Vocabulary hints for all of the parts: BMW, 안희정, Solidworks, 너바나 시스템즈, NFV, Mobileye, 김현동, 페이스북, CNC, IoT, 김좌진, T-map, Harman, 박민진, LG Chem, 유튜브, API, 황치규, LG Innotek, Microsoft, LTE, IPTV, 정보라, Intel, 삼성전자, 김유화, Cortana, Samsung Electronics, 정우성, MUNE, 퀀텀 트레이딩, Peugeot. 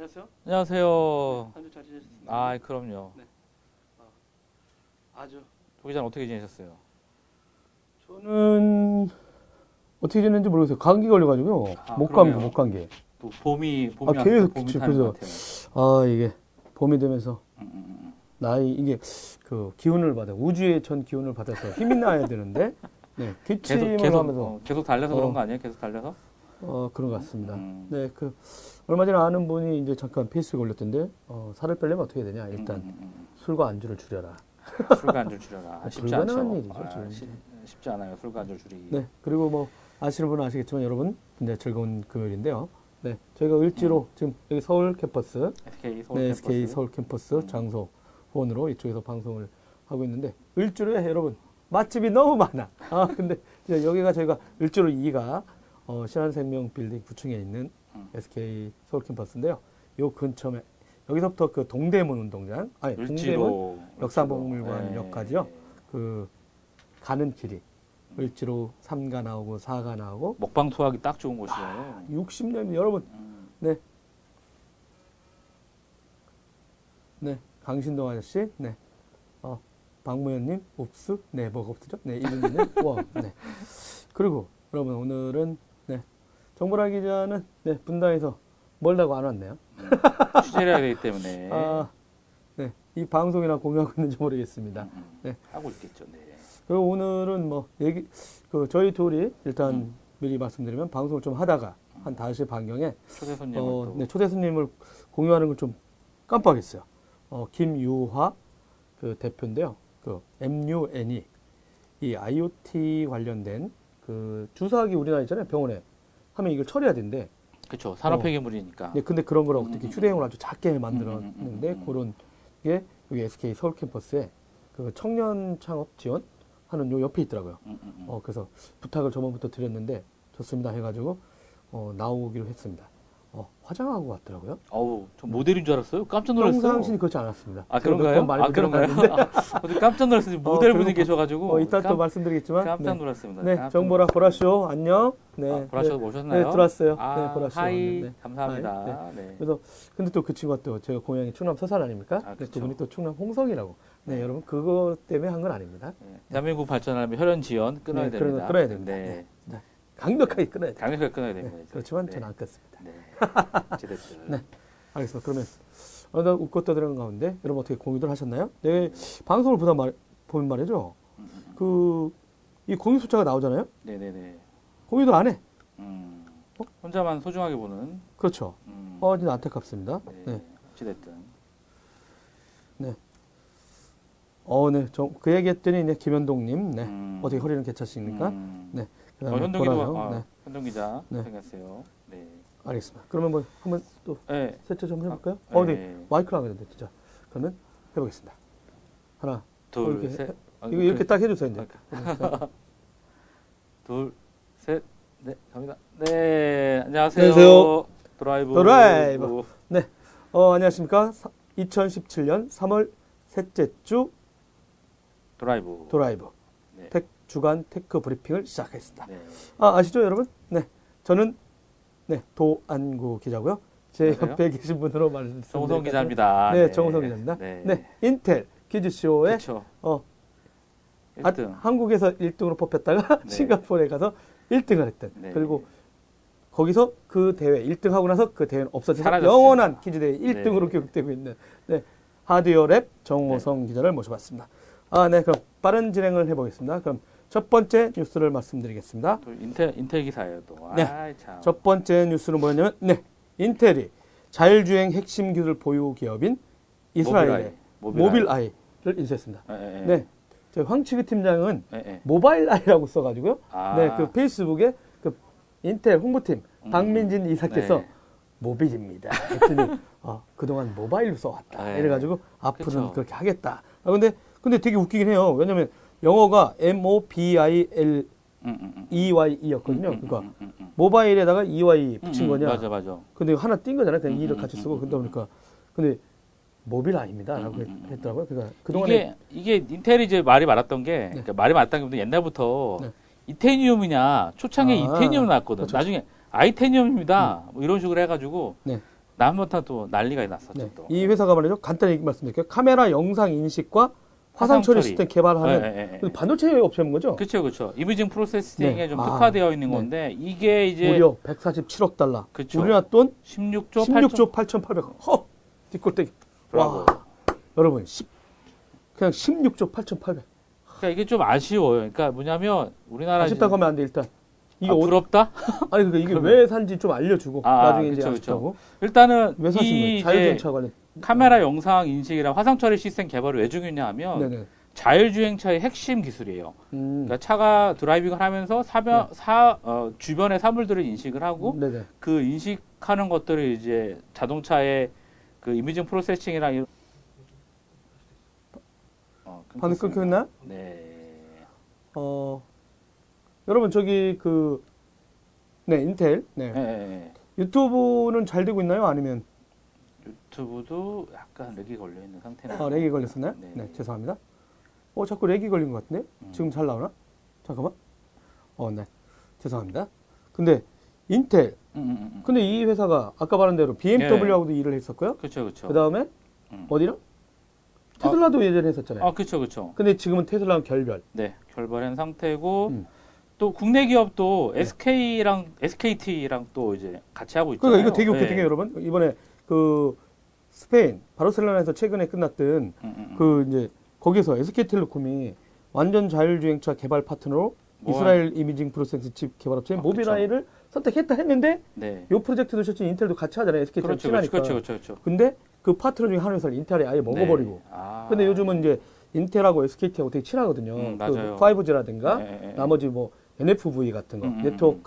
안녕하세요. 안녕하세요. 한 주 잘 지내셨습니까? 아, 그럼요. 네. 아주. 조기자는 어떻게 지내셨어요? 저는 어떻게 지냈는지 모르겠어요. 감기 걸려가지고요. 아, 목 감기. 봄이 계속 그죠. 아, 이게 봄이 되면서 나이 이게 그 기운을 받아 우주의 전 기운을 받아서 힘이 나야 되는데 네, 기침을 하면서 계속 달려서 그런 거 아니에요? 계속 달려서? 그런 것 같습니다. 네, 그 얼마 전에 아는 분이 이제 잠깐 페이스에 걸렸던데 살을 빼려면 어떻게 되냐? 일단 술과 안주를 줄여라. 술과 안주를 줄여라. 쉽지 않죠. 일이죠, 쉽지 않아요. 술과 안주를 줄이기. 네, 그리고 뭐 아시는 분은 아시겠지만 여러분 굉장히 즐거운 금요일인데요. 네, 저희가 을지로 지금 여기 서울 캠퍼스, SK 서울 캠퍼스 장소 후원으로 이쪽에서 방송을 하고 있는데 을지로에 여러분 맛집이 너무 많아. 아, 근데 이제 여기가 저희가 을지로 2가 신한생명 빌딩 9층에 있는 SK 서울 캠퍼스인데요. 요 근처에 여기서부터 그 동대문 운동장, 아니 동대문 역사박물관역까지요. 그 가는 길이. 을지로 3가 나오고 4가 나오고 먹방 소화하기 딱 좋은 곳이에요. 아, 60년 여러분 네 강신동 아저씨 박무현님 옵스 버겁죠 이분님 와네 그리고 여러분 오늘은 정보라 기자는 분당에서 멀다고 안 왔네요. 취재를 해야 되기 때문에 이 방송이나 공유하고 있는지 모르겠습니다. 하고 있겠죠. 그리고 오늘은 뭐 얘기 저희 둘이 일단 미리 말씀드리면 방송을 좀 하다가 한 5시 반경에 초대 손님을 공유하는 걸 좀 깜빡했어요. 김유화 그 대표인데요. 그 MUNE 이 IoT 관련된 그 주사기 우리나라 있잖아요. 병원에 하면 이걸 처리해야 된대. 그렇죠. 산업 폐기물이니까. 네, 근데 그런 거라고 특히 휴대용을 아주 작게 만들었는데 그런 게 여기 SK 서울 캠퍼스에 그 청년 창업 지원 하는 요 옆에 있더라고요. 그래서 부탁을 저번부터 드렸는데 좋습니다 해가지고 나오기로 했습니다. 화장하고 왔더라고요. 어우, 저 모델인 줄 알았어요. 깜짝 놀랐어요. 평상시는 그렇지 않았습니다. 아, 그런가요? 깜짝 놀랐어요. 모델 분이 계셔가지고. 이따 또 말씀드리겠지만. 깜짝 놀랐습니다. 네, 정보라 보라쇼 안녕. 네, 보라쇼 오셨나요? 네, 들어왔어요. 네, 보라쇼. 하이, 감사합니다. 네. 그래서 근데 또 그 친구가 또 제가 고향이 충남 서산 아닙니까? 그 분이 또 충남 홍성이라고. 네, 여러분 그거 때문에 한 건 아닙니다. 대한민국 발전하면 혈연 지연 끊어야 됩니다. 끊어야 됩니다. 네. 강력하게 끊어야 됩니다. 그렇지만 저는 안 끊습니다. 네. 네. 알겠습니다. 그러면 어느덧 웃고 떠드는 가운데 여러분 어떻게 공유들 하셨나요? 네, 방송을 보면 말이죠. 이 공유 숫자가 나오잖아요. 네네네. 공유도 안 해. 혼자만 소중하게 보는. 그렇죠. 이제 안타깝습니다. 네. 어찌됐든. 네. 그 얘기했더니 김현동님, 어떻게 허리는 괜찮으십니까? 네. 현동 기자, 안녕하세요. 네. 알겠습니다. 그러면 한번 또 세트 좀 해볼까요? 마이크로 하게 됐는데 진짜. 그러면 해보겠습니다. 하나, 둘, 셋. 이거 이렇게 딱 해주세요. 이제. 둘, 셋, 네, 갑니다. 네, 안녕하세요. 드라이브. 네, 안녕하십니까? 2017년 3월 셋째 주. 드라이브. 네. 주간 테크 브리핑을 시작했습니다. 네. 아시죠, 여러분? 네. 저는 도안구 기자고요. 제 옆에 계신 분으로 말씀드립니다. 정우성 기자입니다. 네, 정우성 기자입니다. 네. 인텔 퀴즈쇼에 한국에서 1등으로 뽑혔다가 싱가포르에 가서 1등을 했던. 그리고 거기서 그 대회 1등하고 나서 그 대회는 없어져서 사라졌습니다. 영원한 퀴즈 대회 1등으로 기록되고 있는 하드웨어 랩 정우성 기자를 모셔봤습니다. 그럼 빠른 진행을 해보겠습니다. 그럼 첫 번째 뉴스를 말씀드리겠습니다. 또 인텔 기사예요, 또. 첫 번째 뉴스는 뭐였냐면, 인텔이 자율주행 핵심 기술 보유 기업인 이스라엘의 모빌아이를 인수했습니다. 저희 황치기 팀장은 모바일아이라고 써가지고요. 그 페이스북에 인텔 홍보팀 박민진 이사께서 모빌입니다. 그랬더니 그동안 모바일로 써왔다. 이래가지고 앞으로는 그렇게 하겠다. 근데 되게 웃기긴 해요. 왜냐면 영어가 MOBILEYE였거든요. 그러니까 모바일에다가 EY 붙인 거냐. 맞아. 근데 하나 띈 거잖아요. 그냥 E를 같이 쓰고. 근데 모빌아이입니다. 라고 했더라고요. 그러니까 그동안에. 이게 인텔이 이제 말이 많았던 게, 그러니까 말이 많았던 게 보통 옛날부터 이테니움이냐, 초창에 이테니움 나왔거든. 나중에 아이테니움입니다. 뭐 이런 식으로 해가지고. 다음부터 또 난리가 났었죠. 네. 또. 이 회사가 말이죠. 간단히 말씀드릴게요. 카메라 영상 인식과 화상 처리 시스템 개발하는 반도체 업체인 거죠? 그렇죠, 그렇죠. 이미징 프로세싱에 네. 좀 특화되어 있는 건데 이게 이제 무려 147억 달러. 그렇죠. 우리나라 돈 16조 8,800억. 허! 뒷골대기. 와. 여러분, 그냥 16조 8,800. 그러니까 이게 좀 아쉬워요. 그러니까 뭐냐면 우리나라 아쉽다고 하면 안 돼, 일단. 이게 부럽다? 아니 그러니까 이게 왜 산지 좀 알려주고 나중에 그쵸, 이제 그쵸. 일단은 왜 사신 자율주행차 관련 카메라 영상 인식이랑 화상 처리 시스템 개발을 왜 중요하냐면 네네. 자율주행차의 핵심 기술이에요. 그러니까 차가 드라이빙을 하면서 주변의 사물들을 인식을 하고 네네. 그 인식하는 것들을 이제 자동차의 그 이미징 프로세싱이랑 반응 끊겼나? 네. 여러분 저기 인텔 유튜브는 잘 되고 있나요? 아니면 유튜브도 약간 렉이 걸려 있는 상태네요. 아, 렉이 걸렸었나요? 네. 네, 죄송합니다. 자꾸 렉이 걸린 것 같은데 지금 잘 나오나? 잠깐만. 네, 죄송합니다. 근데 인텔. 근데 이 회사가 아까 말한 대로 BMW하고도 일을 했었고요. 그렇죠, 그렇죠. 그 다음에 어디랑? 테슬라도 예전에 했었잖아요. 아, 그렇죠, 그렇죠. 근데 지금은 테슬라랑 결별. 네, 결별한 상태고. 또 국내 기업도 SK랑 SKT랑 또 이제 같이 하고 있잖아요. 그러니까 이거 되게 웃겼던 게 여러분 이번에 그 스페인 바르셀로나에서 최근에 끝났던 그 이제 거기서 SK텔레콤이 완전 자율주행차 개발 파트너로 이스라엘 이미징 프로세싱 칩 개발업체인 모빌아이를 선택했다 했는데 이 프로젝트도 실제 인텔도 같이 하잖아요. SK텔레콤 친하니까. 그렇죠. 근데 그 파트너 중에 한 회사를 인텔이 아예 먹어버리고. 네. 아. 근데 요즘은 이제 인텔하고 SKT하고 되게 친하거든요. 맞아요. 그 5G라든가 나머지 뭐 NFV 같은 거, 네트워크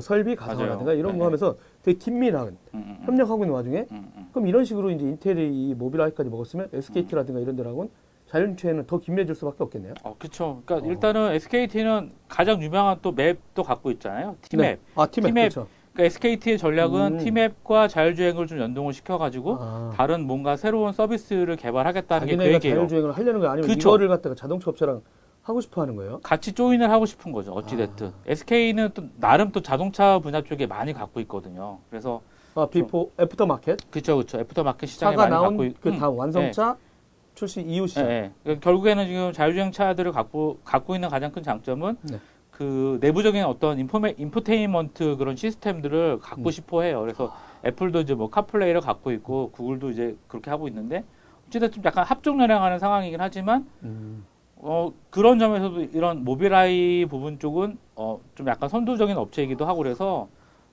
설비 가상화라든가 이런 거 하면서 되게 긴밀한 협력하고 있는 와중에 그럼 이런 식으로 이제 인텔이 이 모빌아이까지 먹었으면 SKT라든가 이런 데라고는 자율주행은 더 긴밀해질 수밖에 없겠네요. 그렇죠. 그러니까 일단은 SKT는 가장 유명한 또 맵도 갖고 있잖아요. T-map. 네. 아, T-map. 그렇죠. 그러니까 SKT의 전략은 T-map과 자율주행을 좀 연동을 시켜가지고 다른 뭔가 새로운 서비스를 개발하겠다는 게 계획이에요. 자율주행을 하려는 거 아니면 그쵸. 이거를 갖다가 자동차 업체랑 하고 싶어 하는 거예요? 같이 조인을 하고 싶은 거죠. 어찌됐든. SK는 또 나름 또 자동차 분야 쪽에 많이 갖고 있거든요. 그래서. 비포, 애프터마켓? 그쵸. 애프터마켓 시장에 많이 갖고 있고. 그 다음 완성차 출시 이후 시장. 그러니까 결국에는 지금 자율주행 차들을 갖고 있는 가장 큰 장점은 그 내부적인 어떤 인포테인먼트 그런 시스템들을 갖고 싶어 해요. 그래서 애플도 이제 뭐 카플레이를 갖고 있고 구글도 이제 그렇게 하고 있는데 어찌됐든 약간 합종연횡하는 상황이긴 하지만 그런 점에서도 이런 모빌아이 부분 쪽은 좀 약간 선도적인 업체이기도 하고 그래서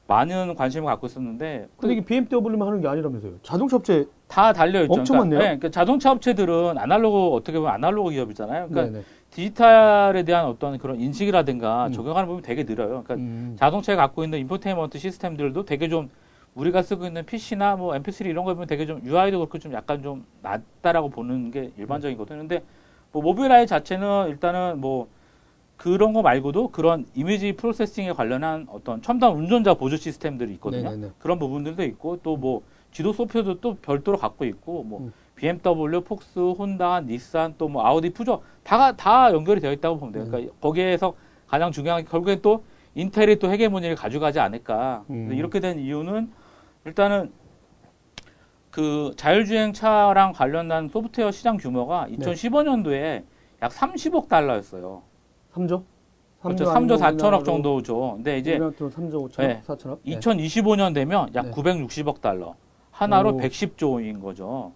많은 관심을 갖고 있었는데. 근데 이게 BMW만 하는 게 아니라면서요? 자동차 업체 다 달려있죠. 엄청 많네요. 그러니까 자동차 업체들은 아날로그 어떻게 보면 아날로그 기업이잖아요. 그러니까 디지털에 대한 어떤 그런 인식이라든가 적용하는 부분이 되게 느려요. 그러니까 자동차에 갖고 있는 인포테인먼트 시스템들도 되게 좀 우리가 쓰고 있는 PC나 뭐 MP3 이런 거 보면 되게 좀 UI도 그렇고 좀 약간 좀 낮다라고 보는 게 일반적이거든요. 근데 모빌아이 자체는 일단은 뭐 그런 거 말고도 그런 이미지 프로세싱에 관련한 어떤 첨단 운전자 보조 시스템들이 있거든요. 그런 부분들도 있고 또 뭐 지도 소프트도 또 별도로 갖고 있고 뭐 BMW, 폭스, 혼다, 닛산 또 뭐 아우디, 푸조 다 연결이 되어 있다고 보면 돼요. 그러니까 거기에서 가장 중요한 게 결국엔 또 인텔이 또 헤게모니를 가져가지 않을까. 이렇게 된 이유는 일단은 그 자율주행차랑 관련된 소프트웨어 시장 규모가 2015년도에 약 30억 달러였어요. 3조? 그렇죠. 3조 4천억 정도죠. 근데 이제 3조 5천억, 4천억? 2025년 되면 약 960억 달러. 하나로 110조인 거죠.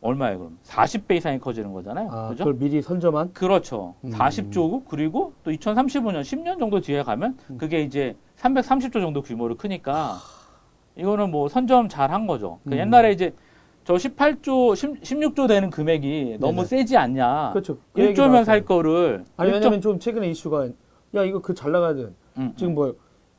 얼마예요, 그럼? 40배 이상이 커지는 거잖아요. 그죠? 그걸 미리 선점한? 그렇죠. 40조고, 그리고 또 2035년, 10년 정도 뒤에 가면 그게 이제 330조 정도 규모로 크니까 이거는 뭐 선점 잘 한 거죠. 그러니까 옛날에 이제 저 16조 되는 금액이 너무 세지 않냐. 그렇죠. 1조면 살 거를. 아니, 왜냐면 좀 최근에 이슈가, 이거 그 잘 나가야 돼. 지금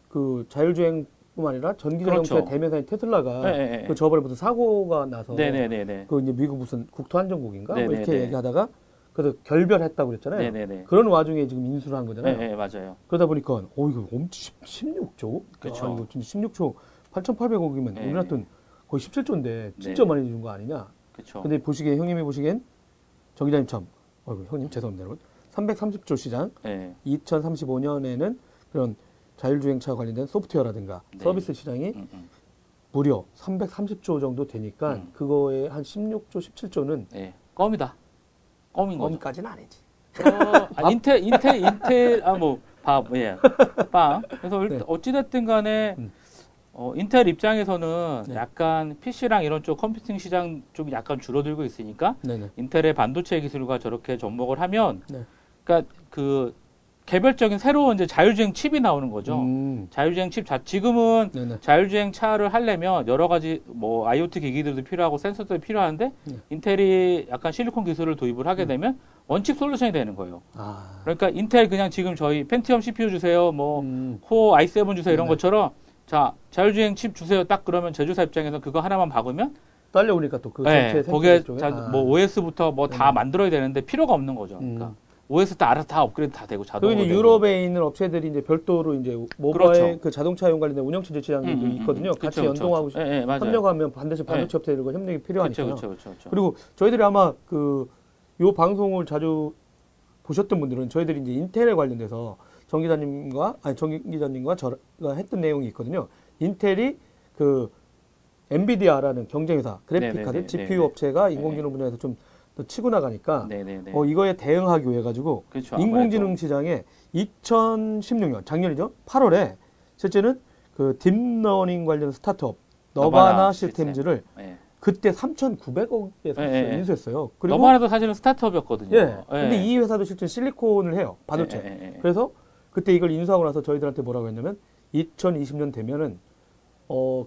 그 자율주행뿐만 아니라 전기자동차의 대명사인 테슬라가 그 저번에 무슨 사고가 나서 그 이제 미국 무슨 국토안전국인가? 뭐 이렇게 얘기하다가 그래서 결별했다고 그랬잖아요. 그런 와중에 지금 인수를 한 거잖아요. 맞아요. 그러다 보니까, 이거 엄청 16조? 그렇죠. 이거 지금 16조. 8,800억이면 우리나라 돈 거의 17조인데 진짜 많이 준 거 아니냐? 그렇죠. 근데 형님이 보시기엔 정 기자님 참, 형님 죄송합니다 여러분. 330조 시장, 2035년에는 그런 자율주행차 관련된 소프트웨어라든가 서비스 시장이 무려 330조 정도 되니까 그거에 한 16조, 17조는 네. 껌이다. 껌인 거죠. 껌까지는 아니지. 인텔 그래서 네. 어찌됐든 간에 인텔 입장에서는 네. 약간 PC랑 이런 쪽 컴퓨팅 시장 좀 약간 줄어들고 있으니까 네네. 인텔의 반도체 기술과 저렇게 접목을 하면 네. 그러니까 그 개별적인 새로운 이제 자율주행 칩이 나오는 거죠. 자율주행 칩 지금은 네네. 자율주행 차를 하려면 여러 가지 뭐 IoT 기기들도 필요하고 센서도 필요한데 네. 인텔이 약간 실리콘 기술을 도입을 하게 되면 원칙 솔루션이 되는 거예요. 아. 그러니까 인텔 그냥 지금 저희 펜티엄 CPU 주세요, 뭐 코어 i7 주세요 이런 네네. 것처럼 자 자율주행 칩 주세요 딱 그러면 제조사 입장에서 그거 하나만 박으면 딸려오니까 또 그 전체 네, 거기에 쪽에? 뭐 OS부터 뭐 다 만들어야 되는데 필요가 없는 거죠. 그러니까. OS 다 알아서 다 업그레이드 다 되고 자동화 되고. 유럽에 있는 업체들이 이제 별도로 이제 모바일 그렇죠. 그 자동차용 관련된 운영체제 지향도 있거든요. 같이 그쵸, 연동하고 그쵸. 협력하면 반드시 반도체 업체들과 협력이 필요하니까. 그렇죠. 그리고 저희들이 아마 그 요 방송을 자주 보셨던 분들은 저희들이 이제 인텔에 관련돼서 정 기자님과 저가 했던 내용이 있거든요. 인텔이 그 엔비디아라는 경쟁회사 그래픽 카드 GPU 업체가 인공지능 분야에서 좀 또 치고 나가니까 이거에 대응하기 위해 가지고 그렇죠, 인공지능 시장에 2016년 작년이죠 8월에 실제는 그 딥러닝 관련 스타트업 너바나 시스템즈를 그때 3,900억에 인수했어요. 그리고 너바나도 사실은 스타트업이었거든요. 근데 이 회사도 실제 실리콘을 해요 반도체. 그래서 그때 이걸 인수하고 나서 저희들한테 뭐라고 했냐면 2020년 되면은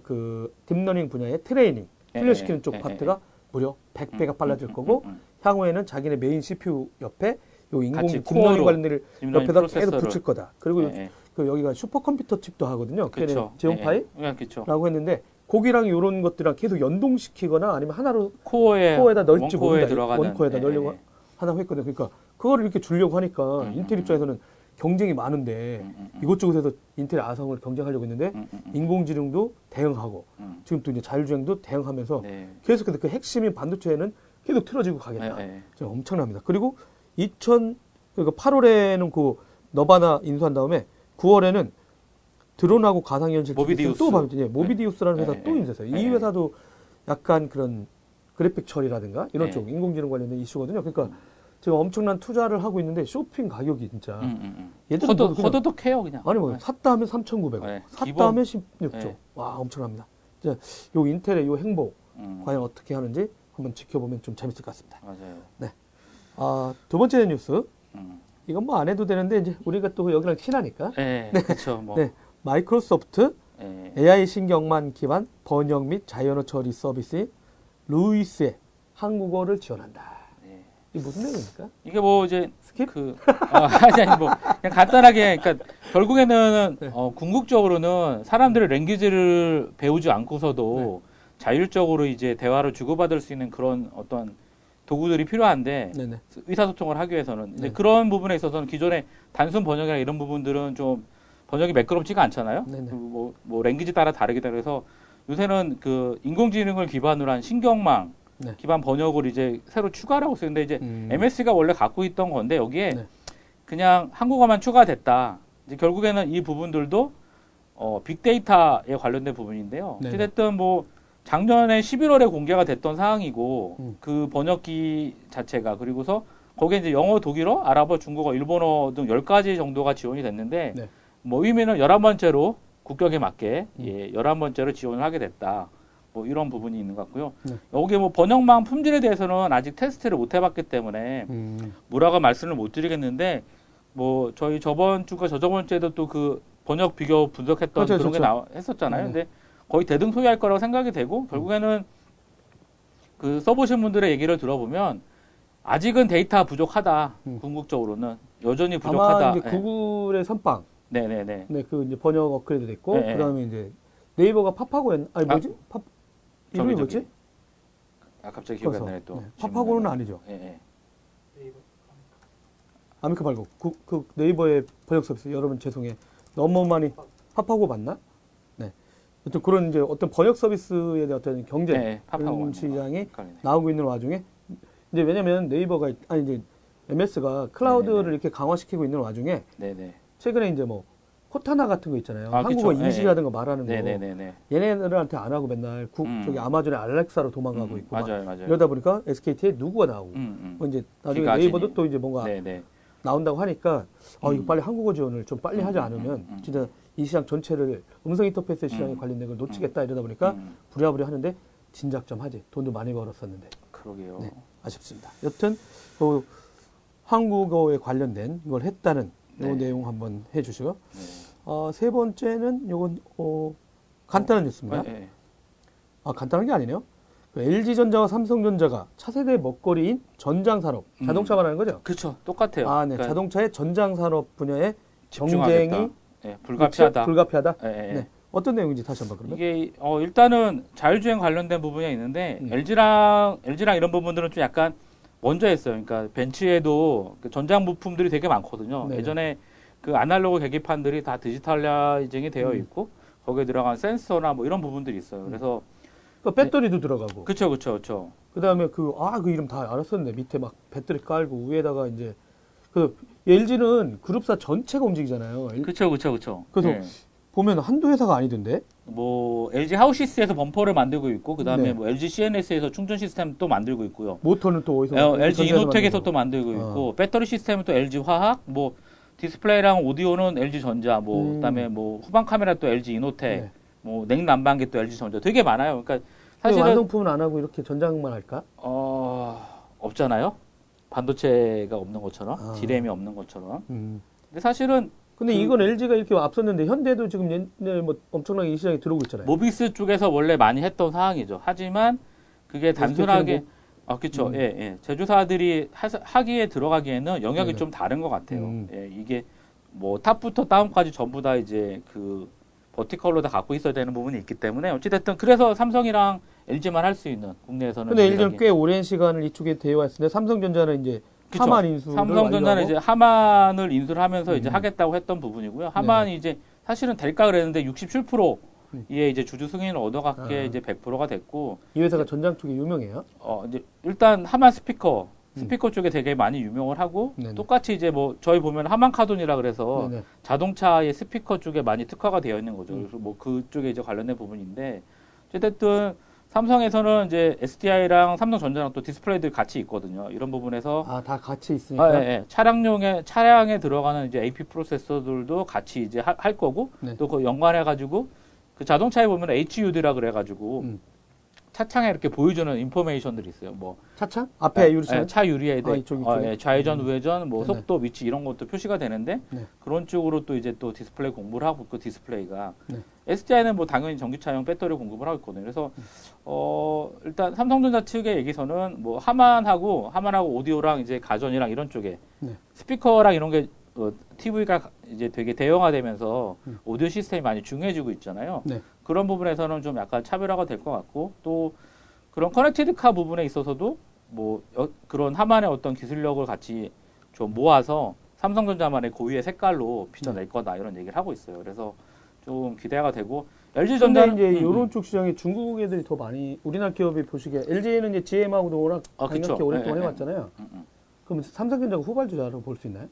그 딥러닝 분야의 트레이닝 훈련시키는 쪽 파트가 무려 100배가 빨라질 거고 향후에는 자기네 메인 CPU 옆에 요 인공지능 딥러닝 관련을 옆에다 계속 붙일 거다. 그리고 그 여기가 슈퍼컴퓨터 칩도 하거든요. 그렇죠. 제온파이라고 했는데 고기랑 이런 것들이랑 계속 연동시키거나 아니면 하나로 코어에다 넣을지 모른다. 원코어에다 넣으려고 하나 했거든요. 그러니까 그거를 이렇게 주려고 하니까 인텔 입장에서는 경쟁이 많은데 이곳저곳에서 인텔 아성을 경쟁하려고 했는데 인공지능도 대응하고 지금 또 이제 자율주행도 대응하면서 계속해서 그 핵심인 반도체에는 계속 틀어지고 가겠다. 엄청납니다. 그리고 8월에는 그 너바나 인수한 다음에 9월에는 드론하고 가상현실 모비디우스 또 모비디우스라는 회사 또 인수했어요. 이 회사도 약간 그런 그래픽 처리라든가 이런 쪽 인공지능 관련된 이슈거든요. 그러니까 지금 엄청난 투자를 하고 있는데 쇼핑 가격이 진짜 허도독해요 그냥. 아니 뭐 샀다 하면 3,900원, 샀다 하면 16조. 와 엄청납니다. 이제 요 인텔의 요 행보 과연 어떻게 하는지 한번 지켜보면 좀 재밌을 것 같습니다. 맞아요. 네. 아, 두 번째 뉴스. 이건 뭐 안 해도 되는데 이제 우리가 또 여기랑 친하니까. 네. 그렇죠. 뭐. 네. 마이크로소프트 AI 신경망 기반 번역 및 자연어 처리 서비스 루이스의 한국어를 지원한다. 이게 무슨 내용입니까? 이게 뭐 이제 그냥 간단하게 그러니까 결국에는 궁극적으로는 사람들의 랭귀지를 배우지 않고서도 자율적으로 이제 대화를 주고받을 수 있는 그런 어떤 도구들이 필요한데 의사소통을 하기 위해서는 이제 그런 부분에 있어서는 기존의 단순 번역이나 이런 부분들은 좀 번역이 매끄럽지가 않잖아요. 뭐 랭귀지 따라 다르기도 해서 요새는 그 인공지능을 기반으로 한 신경망 기반 번역을 이제 새로 추가를 하고 있는데 이제 MSC가 원래 갖고 있던 건데 여기에 그냥 한국어만 추가됐다. 이제 결국에는 이 부분들도 빅데이터에 관련된 부분인데요. 어쨌든 뭐 작년에 11월에 공개가 됐던 사항이고 그 번역기 자체가 그리고서 거기에 이제 영어, 독일어, 아랍어, 중국어, 일본어 등 10가지 정도가 지원이 됐는데 뭐 의미는 11번째로 국격에 맞게 11번째로 지원을 하게 됐다. 뭐 이런 부분이 있는 것 같고요. 여기에 뭐 번역망 품질에 대해서는 아직 테스트를 못 해봤기 때문에 뭐라고 말씀을 못 드리겠는데 뭐 저희 저번 주가 저저번 주에도 또 그 번역 비교 분석했던 그런 게 했었잖아요. 근데 거의 대등소이할 거라고 생각이 되고 결국에는 그 써보신 분들의 얘기를 들어보면 아직은 데이터 부족하다. 궁극적으로는 여전히 부족하다. 아마 이제 구글의 선빵. 네, 그 이제 번역 업그레이드 됐고 그다음에 이제 네이버가 파파고 이름이 뭐지? 아 갑자기 기억이 안 나네 또. 파파고는 아니죠. 네이버. 아미카 말고 그 네이버의 번역 서비스 여러분 죄송해요. 너무 많이 파파고 맞나? 네. 어떤 그런 이제 어떤 번역 서비스에 대한 어떤 경쟁 그런 시장이 나오고 있는 와중에 이제 왜냐면 네이버가 아니 이제 MS가 클라우드를 이렇게 강화시키고 있는 와중에 최근에 이제 뭐 코타나 같은 거 있잖아요. 아, 한국어 그쵸? 인식이라든가 네. 말하는 거. 네네네네. 얘네들한테 안 하고 맨날 저기 아마존의 알렉사로 도망가고 있고. 맞아요, 맞아요. 이러다 보니까 SKT에 누구가 나오고. 뭐 이제 나중에 네이버도 또 이제 뭔가 네네. 나온다고 하니까 이거 빨리 한국어 지원을 좀 빨리 하지 않으면 진짜 이 시장 전체를 음성 인터페이스 시장에 관련된 걸 놓치겠다 이러다 보니까 부랴부랴 하는데 진작 좀 하지. 돈도 많이 벌었었는데. 그러게요. 네, 아쉽습니다. 여튼 한국어에 관련된 이걸 했다는 네. 요 내용 한번 해주시고요. 네. 세 번째는 요건 간단한 뉴스입니다. 네. 아 간단한 게 아니네요. LG전자와 삼성전자가 차세대 먹거리인 전장산업, 자동차만하는 거죠? 그렇죠. 똑같아요. 아, 네. 그러니까 자동차의 전장산업 분야에 경쟁이 네, 불가피하다. 불가피하다. 네, 네. 네. 어떤 내용인지 다시 한번 그러면. 이게 일단은 자율주행 관련된 부분이 있는데 LG랑 이런 부분들은 좀 약간 먼저 했어요. 그러니까 벤츠에도 전장 부품들이 되게 많거든요. 네네. 예전에 그 아날로그 계기판들이 다 디지털라이징이 되어 있고 거기에 들어간 센서나 뭐 이런 부분들이 있어요. 그래서 그러니까 배터리도 네. 들어가고. 그렇죠, 그렇죠, 그렇죠. 그다음에 그 이름 다 알았었네. 밑에 막 배터리 깔고 위에다가 이제 그 LG는 그룹사 전체가 움직이잖아요. 그렇죠, 그렇죠, 그렇죠. 그래서 네. 보면 한두 회사가 아니던데. 뭐 LG 하우시스에서 범퍼를 만들고 있고 그다음에 네. 뭐 LG CNS에서 충전 시스템 또 만들고 있고요. 모터는 또 어디서? LG 이노텍에서 또 만들고 있고 배터리 시스템은 또 LG 화학, 뭐 디스플레이랑 오디오는 LG 전자, 뭐 그다음에 뭐 후방 카메라 또 LG 이노텍, 네. 뭐 냉난방기 또 LG 전자 되게 많아요. 그러니까 사실은 완성품은 안 하고 이렇게 전장만 할까? 없잖아요. 반도체가 없는 것처럼, D램이 없는 것처럼. 근데 사실은. 근데 이건 LG가 이렇게 앞섰는데 현대도 지금 옛날 뭐 엄청나게 이 시장에 들어오고 있잖아요. 모비스 쪽에서 원래 많이 했던 사항이죠. 하지만 그게 단순하게 그렇죠. 예, 예. 제조사들이 하기에 들어가기에는 영역이 네네. 좀 다른 것 같아요. 예, 이게 뭐 탑부터 다운까지 전부 다 이제 그 버티컬로 다 갖고 있어야 되는 부분이 있기 때문에 어찌됐든 그래서 삼성이랑 LG만 할 수 있는 국내에서는. 근데 LG는 꽤 오랜 시간을 이쪽에 대여했는데 삼성전자는 이제. 그쵸. 하만 인수를 삼성전자는 이제 하만을 인수를 하면서 이제 하겠다고 했던 부분이고요. 하만이 네네. 이제 사실은 될까 그랬는데 67%의 이제 주주 승인을 얻어갖게 이제 100%가 됐고. 이 회사가 이제, 전장 쪽에 유명해요? 이제 일단 하만 스피커 쪽에 되게 많이 유명을 하고 네네. 똑같이 이제 뭐 저희 보면 하만 카돈이라 그래서 네네. 자동차의 스피커 쪽에 많이 특화가 되어 있는 거죠. 그래서 뭐 그쪽에 이제 관련된 부분인데 어쨌든. 삼성에서는 이제 SDI랑 삼성전자랑 또 디스플레이들 같이 있거든요. 이런 부분에서 다 같이 있으니까 예. 차량에 들어가는 이제 AP 프로세서들도 같이 이제 할 거고 네. 또 그 연관해 가지고 그 자동차에 보면 HUD라 그래 가지고 차창에 이렇게 보여주는 인포메이션들이 있어요. 뭐 차창 앞에 유리창 차 유리에 좌회전, 우회전, 뭐 네네. 속도, 위치 이런 것도 표시가 되는데 네. 그런 쪽으로 또 이제 또 디스플레이 공부를 하고 그 디스플레이가 네. SDI는 뭐 당연히 전기차용 배터리 공급을 하고 있거든요. 그래서 일단 삼성전자 측의 얘기서는 뭐 하만하고 오디오랑 이제 가전이랑 이런 쪽에 네. 스피커랑 이런 게 TV가 이제 되게 대형화되면서 오디오 시스템이 많이 중요해지고 있잖아요. 네. 그런 부분에서는 좀 약간 차별화가 될 것 같고 또 그런 커넥티드카 부분에 있어서도 뭐 그런 하만의 어떤 기술력을 같이 좀 모아서 삼성전자만의 고유의 색깔로 빚어낼 거다 이런 얘기를 하고 있어요. 그래서 좀 기대가 되고 LG전자 이제 이런 쪽 시장에 중국 애들이 더 많이 우리나라 기업이 보시기에 LG는 이제 GM하고도 워낙 강력히 오랫동안 해왔잖아요. 그럼 삼성전자가 후발주자로 볼 수 있나요?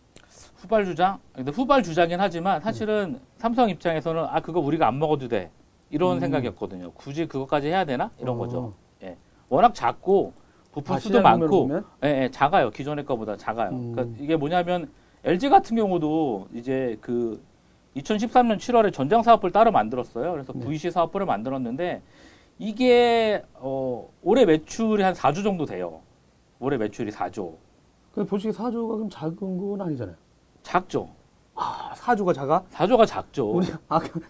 후발주자? 근데 후발주자긴 하지만 사실은 삼성 입장에서는 그거 우리가 안 먹어도 돼. 이런 생각이었거든요. 굳이 그것까지 해야 되나? 이런 거죠. 예. 워낙 작고 부품 수도 많고 예, 작아요. 기존의 거보다 작아요. 그러니까 이게 뭐냐면 LG 같은 경우도 이제 2013년 7월에 전장 사업부를 따로 만들었어요. 그래서 VC 사업부를 만들었는데 이게 올해 매출이 한 4조 정도 돼요. 올해 매출이 4조. 근데 보시기 4조가 그럼 작은 건 아니잖아요. 작죠. 4조가 작아? 4조가 작죠. 우리,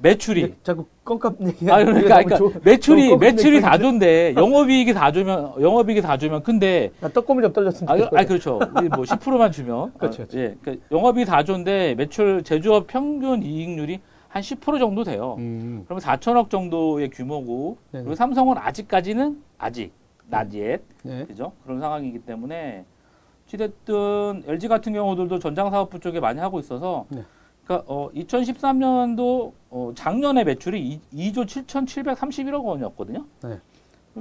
매출이. 자꾸 껌값 얘기. 그러니까 매출이 4조인데 영업이익이 4조면 근데 떡꼬미 좀 떨렸으면 좋겠어요. 그렇죠. 뭐 10%만 주면. 그렇죠. 예. 그러니까 영업이익이 4조인데 매출 제조업 평균 이익률이 한 10% 정도 돼요. 그러면 4천억 정도의 규모고 네네. 그리고 삼성은 아직까지는 낮이에. 네. 그죠? 그런 상황이기 때문에 어찌됐든 LG 같은 경우들도 전장사업부 쪽에 많이 하고 있어서 네. 그러니까 2013년도 작년에 매출이 2조 7,731억 원이었거든요. 네.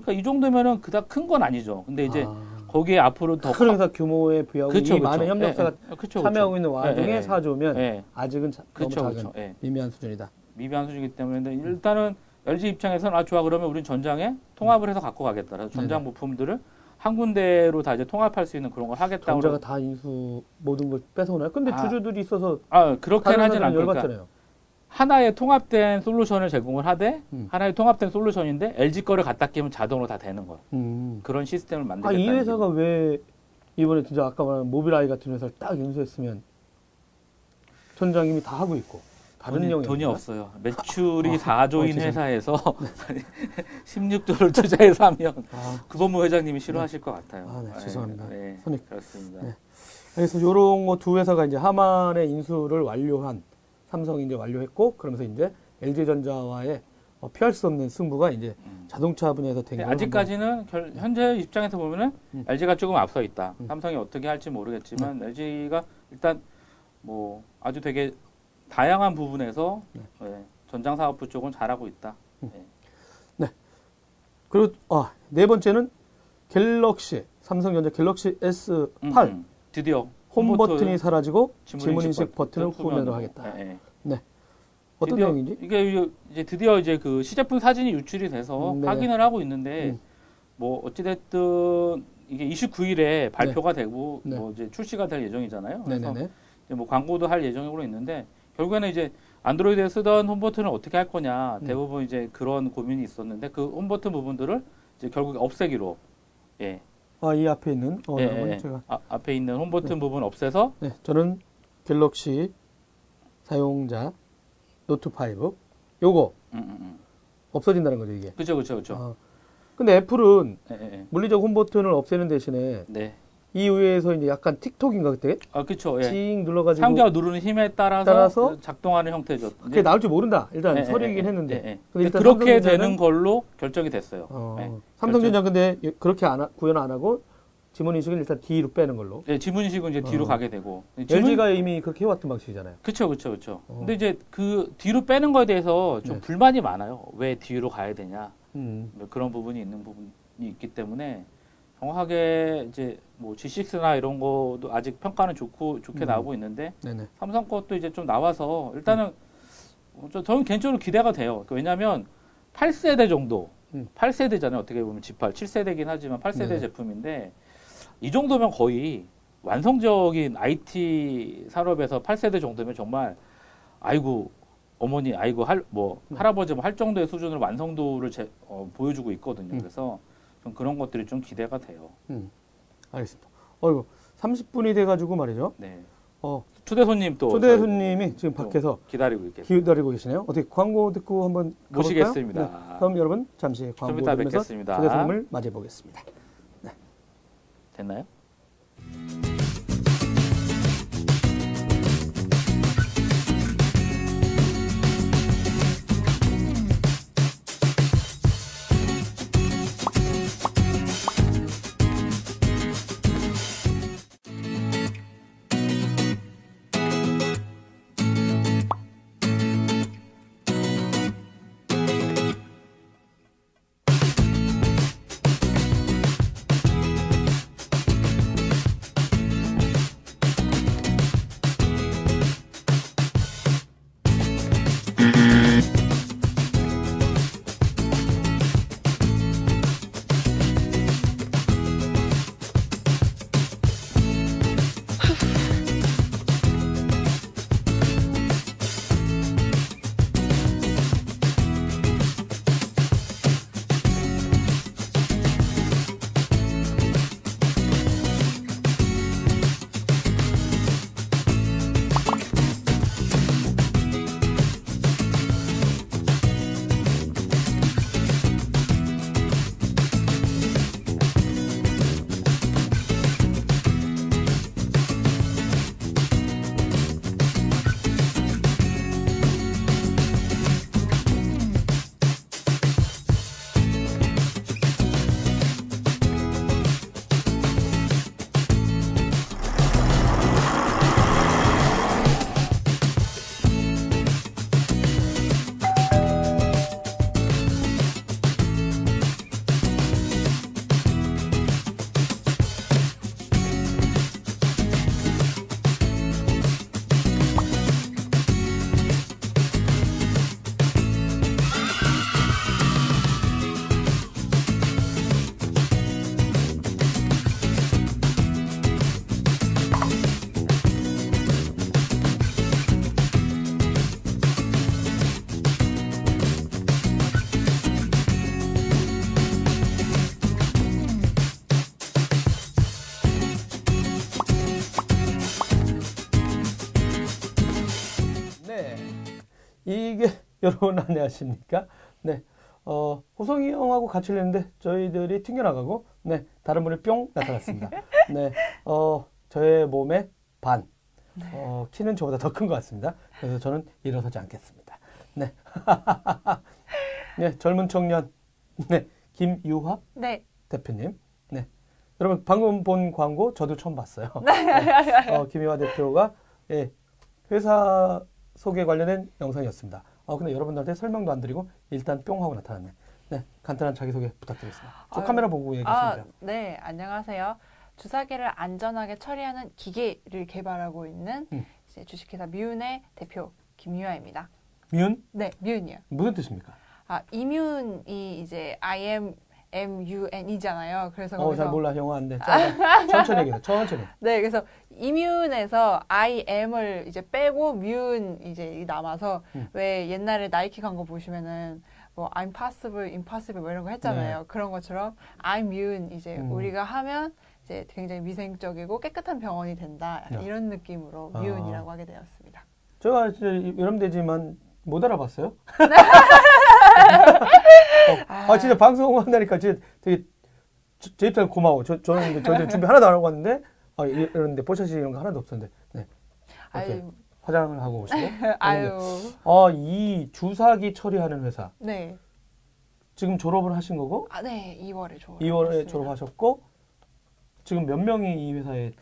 그러니까 이 정도면은 그닥 큰 건 아니죠. 근데 이제 거기에 앞으로 더 큰 회사 규모의 부여하고 그쵸, 이미 그쵸. 많은 협력사가 참여하고 있는 와중에 4조면 아직은 너무 작은 미미한 수준이다. 미비한 수준이기 때문에 일단은 LG 입장에서는 아 좋아 그러면 우린 전장에 통합을 해서 갖고 가겠다. 그래서 전장 부품들을 한 군데로 다 이제 통합할 수 있는 그런 걸 하겠다고. 전자가 다 인수 모든 걸 뺏어오나요? 근데 주주들이 있어서 그렇게는 하진 않을까. 하나의 통합된 솔루션을 제공을 하되 하나의 통합된 솔루션인데 LG 거를 갖다 끼면 자동으로 다 되는 거예요. 그런 시스템을 만들겠다는 이 회사가 게. 왜 이번에 진짜 아까 말한 모빌아이 같은 회사를 딱 인수했으면 전장 이미 다 하고 있고. 돈이 없어요. 매출이 4조인 회사에서 16조를 투자해서 하면 구본무 회장님이 싫어하실 것 같아요. 죄송합니다. 손익. 그렇습니다. 그래서 이런 거 두 회사가 이제 하만의 인수를 완료한 삼성이 이제 완료했고 그러면서 이제 LG전자와의 피할 수 없는 승부가 이제 자동차 분야에서 된 거예요. 아직까지는 현재 입장에서 보면은 LG가 조금 앞서 있다. 삼성이 어떻게 할지 모르겠지만 LG가 일단 뭐 아주 되게 다양한 부분에서 전장사업부 쪽은 잘하고 있다. 그리고 네 번째는 갤럭시, 삼성전자 갤럭시 S8. 드디어 홈 버튼이 사라지고 지문인식 버튼을 후면으로 하겠다. 어떤 내용인지? 이게 이제 드디어 이제 그 시제품 사진이 유출이 돼서 확인을 하고 있는데 뭐 어찌됐든 이게 29일에 발표가 되고 뭐 이제 출시가 될 예정이잖아요. 그래서 이제 뭐 광고도 할 예정으로 있는데. 결국에는 이제 안드로이드에 쓰던 홈버튼을 어떻게 할 거냐 대부분 이제 그런 고민이 있었는데 그 홈버튼 부분들을 이제 결국 없애기로 이 앞에 있는 제가 앞에 있는 홈버튼 부분 없애서 저는 갤럭시 사용자 노트 5 요거 없어진다는 거죠 이게 그렇죠. 근데 애플은 물리적 홈버튼을 없애는 대신에 이외에서 이제 약간 틱톡인가 그때? 그쵸. 징 눌러가지고. 상대가 누르는 힘에 따라서 작동하는 형태죠. 그게 나올 줄 모른다. 일단 설이긴 했는데. 근데 일단 그렇게 되는 걸로 결정이 됐어요. 삼성전자 근데 그렇게 구현 안 하고 지문인식은 일단 D로 빼는 걸로. 지문인식은 이제 D로 가게 되고. LG가 이미 그렇게 해왔던 방식이잖아요. 그쵸. 근데 이제 그 D로 빼는 거에 대해서 좀 불만이 많아요. 왜 D로 가야 되냐. 그런 부분이 있는 부분이 있기 때문에. 정확하게 이제 뭐 G6나 이런 것도 아직 평가는 좋게 나오고 있는데 삼성 것도 이제 좀 나와서 일단은 저는 개인적으로 기대가 돼요. 왜냐하면 8세대 정도 8세대잖아요. 어떻게 보면 G8 7세대긴 하지만 8세대 제품인데 이 정도면 거의 완성적인 IT 산업에서 8세대 정도면 정말 아이고 어머니 아이고 할아버지 할 정도의 수준으로 완성도를 보여주고 있거든요. 그래서 그런 것들이 좀 기대가 돼요. 알겠습니다. 어이구, 30분이 돼가지고 말이죠. 초대 손님이 지금 밖에서 기다리고 계시네요. 어떻게 광고 듣고 한번 모시겠습니다. 그럼 여러분 잠시 광고 듣면서 초대 손님을 맞이해 보겠습니다. 됐나요? 이게 여러분 안녕하십니까? 네, 호성이 형하고 같이 일했는데 저희들이 튕겨나가고, 네, 다른 분이 뿅 나타났습니다. 네, 저의 몸의 반, 키는 저보다 더 큰 것 같습니다. 그래서 저는 일어서지 않겠습니다. 네, 네, 젊은 청년, 네, 김유화, 네, 대표님, 네, 여러분 방금 본 광고 저도 처음 봤어요. 네. 김유화 대표가, 예, 회사 소개 관련된 영상이었습니다. 근데 여러분들한테 설명도 안 드리고 일단 뿅 하고 나타났네. 네, 간단한 자기소개 부탁드리겠습니다. 저 카메라 보고 얘기하시죠. 네, 안녕하세요. 주사기를 안전하게 처리하는 기계를 개발하고 있는 이제 주식회사 뮤네 대표 김유화입니다. 뮤은? 네, 뮤은이요. 무슨 뜻입니까? 이뮨이 이제 MUN이잖아요. 그래서 거기서 잘 몰라, 영어 안 돼. 천천히 얘기해. 천천히. 네, 그래서 이뮨에서 IM을 이제 빼고 뮨 이제 남아서, 왜 옛날에 나이키 광고 보시면은 뭐 I'm possible, impossible 뭐 이런 거 했잖아요. 네. 그런 것처럼 I'm MUNE 이제 우리가 하면 이제 굉장히 위생적이고 깨끗한 병원이 된다. 네. 이런 느낌으로 뮤은이라고 하게 되었습니다. 제가 이제 여름되지만 못 알아봤어요. 진짜 방송한다니까 진짜 되게 제 입장에 고마워. 저는 준비 하나도 안 하고 왔는데, 이런데 포샷이 이런 거 하나도 없었는데, 네, 이렇게 화장을 하고 오시고. 아유. 이 주사기 처리하는 회사. 네. 지금 졸업을 하신 거고? 네, 2월에 졸업. 2월에 졸업하셨고, 지금 몇 명이 이 회사에?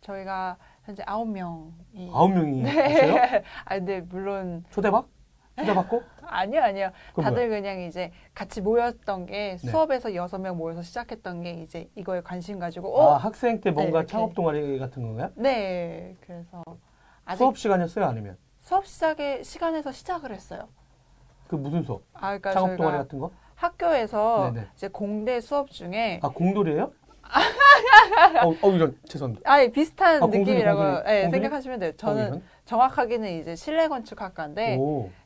저희가 현재 9명이. 9명이. 네. 근데 물론 초대박? 받고? 아니요. 다들 뭐야? 그냥 이제 같이 모였던 게, 네, 수업에서 6명 모여서 시작했던 게 이제 이거에 관심 가지고. 학생 때 뭔가, 네, 창업 동아리 같은 건가요? 네. 그래서 아직 수업 시간이었어요, 아니면? 수업 시작의 시간에서 시작을 했어요. 그 무슨 수업? 그러니까 창업 동아리 같은 거? 학교에서, 네네, 이제 공대 수업 중에. 공돌이에요? 이런, 죄송합니다. 비슷한 느낌이라고 공돌이? 생각하시면 돼요. 저는 정확하게는 이제 실내 건축학과인데,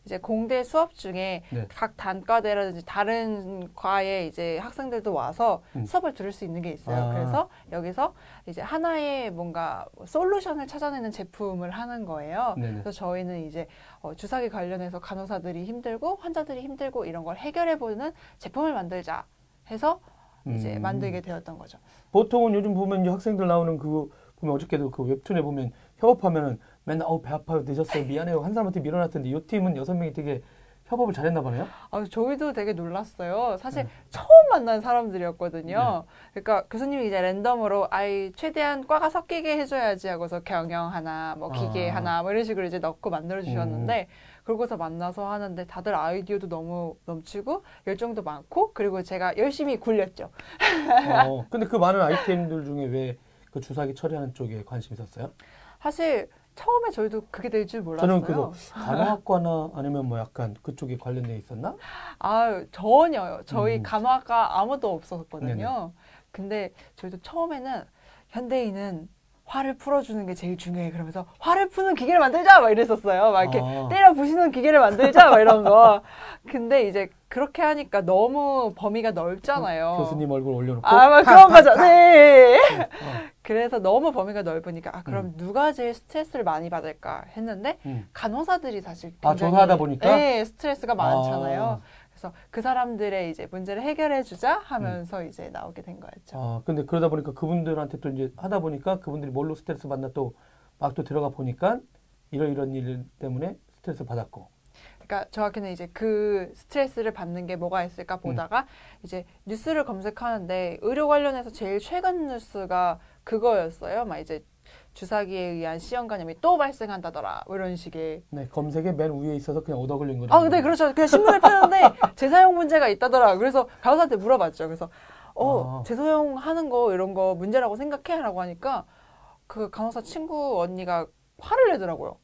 이제 공대 수업 중에, 네, 각 단과대라든지 다른 과에 이제 학생들도 와서 수업을 들을 수 있는 게 있어요. 그래서 여기서 이제 하나의 뭔가 솔루션을 찾아내는 제품을 하는 거예요. 네네. 그래서 저희는 이제 주사기 관련해서 간호사들이 힘들고 환자들이 힘들고 이런 걸 해결해보는 제품을 만들자 해서 이제 만들게 되었던 거죠. 보통은 요즘 보면 이제 학생들 나오는 그 보면, 어저께도 그 웹툰에 보면 협업하면은 맨날 배 아파요, 늦었어요, 미안해요 한 사람한테 밀어놨던데, 이 팀은 6명이 되게 협업을 잘했나 보네요. 저희도 되게 놀랐어요. 사실, 네, 처음 만난 사람들이었거든요. 네. 그러니까 교수님이 이제 랜덤으로 최대한 과가 섞이게 해줘야지 하고서 경영 하나, 뭐 기계 하나, 뭐 이런 식으로 이제 넣고 만들어 주셨는데, 그러고서 만나서 하는데 다들 아이디어도 너무 넘치고 열정도 많고, 그리고 제가 열심히 굴렸죠. 근데 그 많은 아이템들 중에 왜 그 주사기 처리하는 쪽에 관심이 있었어요? 사실 처음에 저희도 그게 될 줄 몰랐어요. 저는 그래서 간호학과나 아니면 뭐 약간 그쪽에 관련돼 있었나? 전혀요. 저희 간호학과 아무도 없었거든요. 네네. 근데 저희도 처음에는 현대인은 화를 풀어주는 게 제일 중요해. 그러면서 화를 푸는 기계를 만들자! 막 이랬었어요. 막 이렇게 때려 부시는 기계를 만들자! 막 이런 거. 근데 이제 그렇게 하니까 너무 범위가 넓잖아요. 교수님 얼굴 올려놓고. 막 그런 거죠. 네. 그래서 너무 범위가 넓으니까, 그럼 누가 제일 스트레스를 많이 받을까 했는데, 간호사들이 사실 굉장히 조사하다 보니까? 네, 스트레스가 많잖아요. 그래서 그 사람들의 이제 문제를 해결해 주자 하면서 이제 나오게 된 거였죠. 근데 그러다 보니까 그분들한테 또 이제 하다 보니까 그분들이 뭘로 스트레스 받나 또 막 또 들어가 보니까 이런 일 때문에 스트레스 받았고. 그러니까 정확히는 이제 그 스트레스를 받는 게 뭐가 있을까 보다가 이제 뉴스를 검색하는데 의료 관련해서 제일 최근 뉴스가 그거였어요. 막 이제 주사기에 의한 C형 간염이 또 발생한다더라, 이런 식의. 네, 검색에 맨 위에 있어서 그냥 얻어걸린 거죠. 네, 그렇죠. 그냥 신문을 펴는데 재사용 문제가 있다더라. 그래서 간호사한테 물어봤죠. 그래서 재사용 하는 거 이런 거 문제라고 생각해? 라고 하니까 그 간호사 친구 언니가 화를 내더라고요.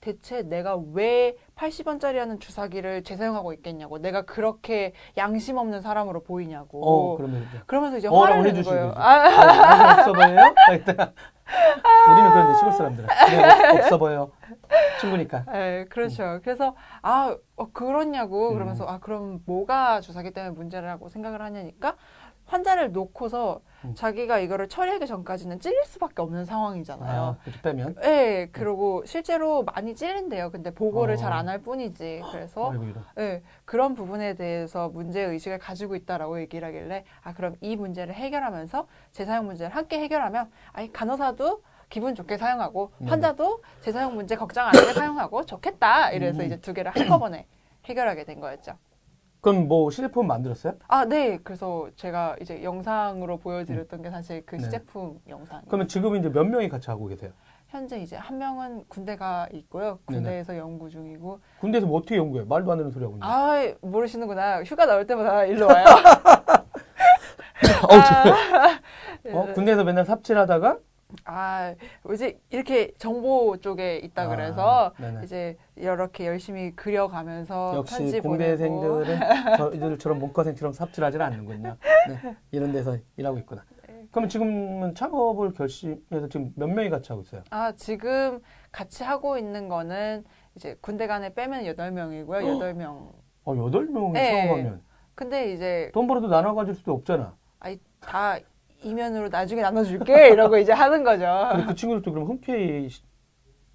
대체 내가 왜 80원짜리 하는 주사기를 재사용하고 있겠냐고, 내가 그렇게 양심 없는 사람으로 보이냐고. 그러면서 이제 화를 내는 거예요. 없어 보여요? 우리는 그런데 시골 사람들은 없어 보여요. 친구니까. 네, 그렇죠. 그래서 아 그렇냐고 그러면서 아 그럼 뭐가 주사기 때문에 문제라고 생각을 하냐니까 환자를 놓고서 자기가 이거를 처리하기 전까지는 찔릴 수밖에 없는 상황이잖아요. 아, 그렇다면? 네, 그리고 실제로 많이 찔린대요. 근데 보고를 잘 안 할 뿐이지. 그래서 네, 그런 부분에 대해서 문제의식을 가지고 있다라고 얘기를 하길래 아 그럼 이 문제를 해결하면서 재사용 문제를 함께 해결하면 아니 간호사도 기분 좋게 사용하고 환자도 재사용 문제 걱정 안 하게 사용하고 좋겠다. 이래서 이제 두 개를 한꺼번에 해결하게 된 거였죠. 그럼 뭐 시제품 만들었어요? 아, 네. 그래서 제가 이제 영상으로 보여드렸던 게 사실 그 시제품 영상이에요. 그러면 지금 이제 몇 명이 같이 하고 계세요? 현재 이제 한 명은 군대가 있고요. 군대에서 연구 중이고. 군대에서 뭐 어떻게 연구해요? 말도 안 되는 소리 하고 있는데. 아, 모르시는구나. 휴가 나올 때마다 일로 와요. 군대에서 맨날 삽질하다가? 아, 이제 이렇게 정보 쪽에 있다 그래서 이제 이렇게 열심히 그려가면서 역시 편지 공대생들은 이들처럼 문과생처럼 삽질하지 않는군요. 네, 이런 데서 일하고 있구나. 네. 그럼 지금 창업을 결심해서 지금 몇 명이 같이 하고 있어요? 아, 지금 같이 하고 있는 거는 이제 군대 간에 빼면 8명이고요. 8명. 아, 8명이 창업하면. 근데 이제 돈 벌어도 나눠 가질 수도 없잖아. 아니, 다 이면으로 나중에 나눠줄게 이러고 이제 하는 거죠. 근데 그 친구들도 그럼 흔쾌히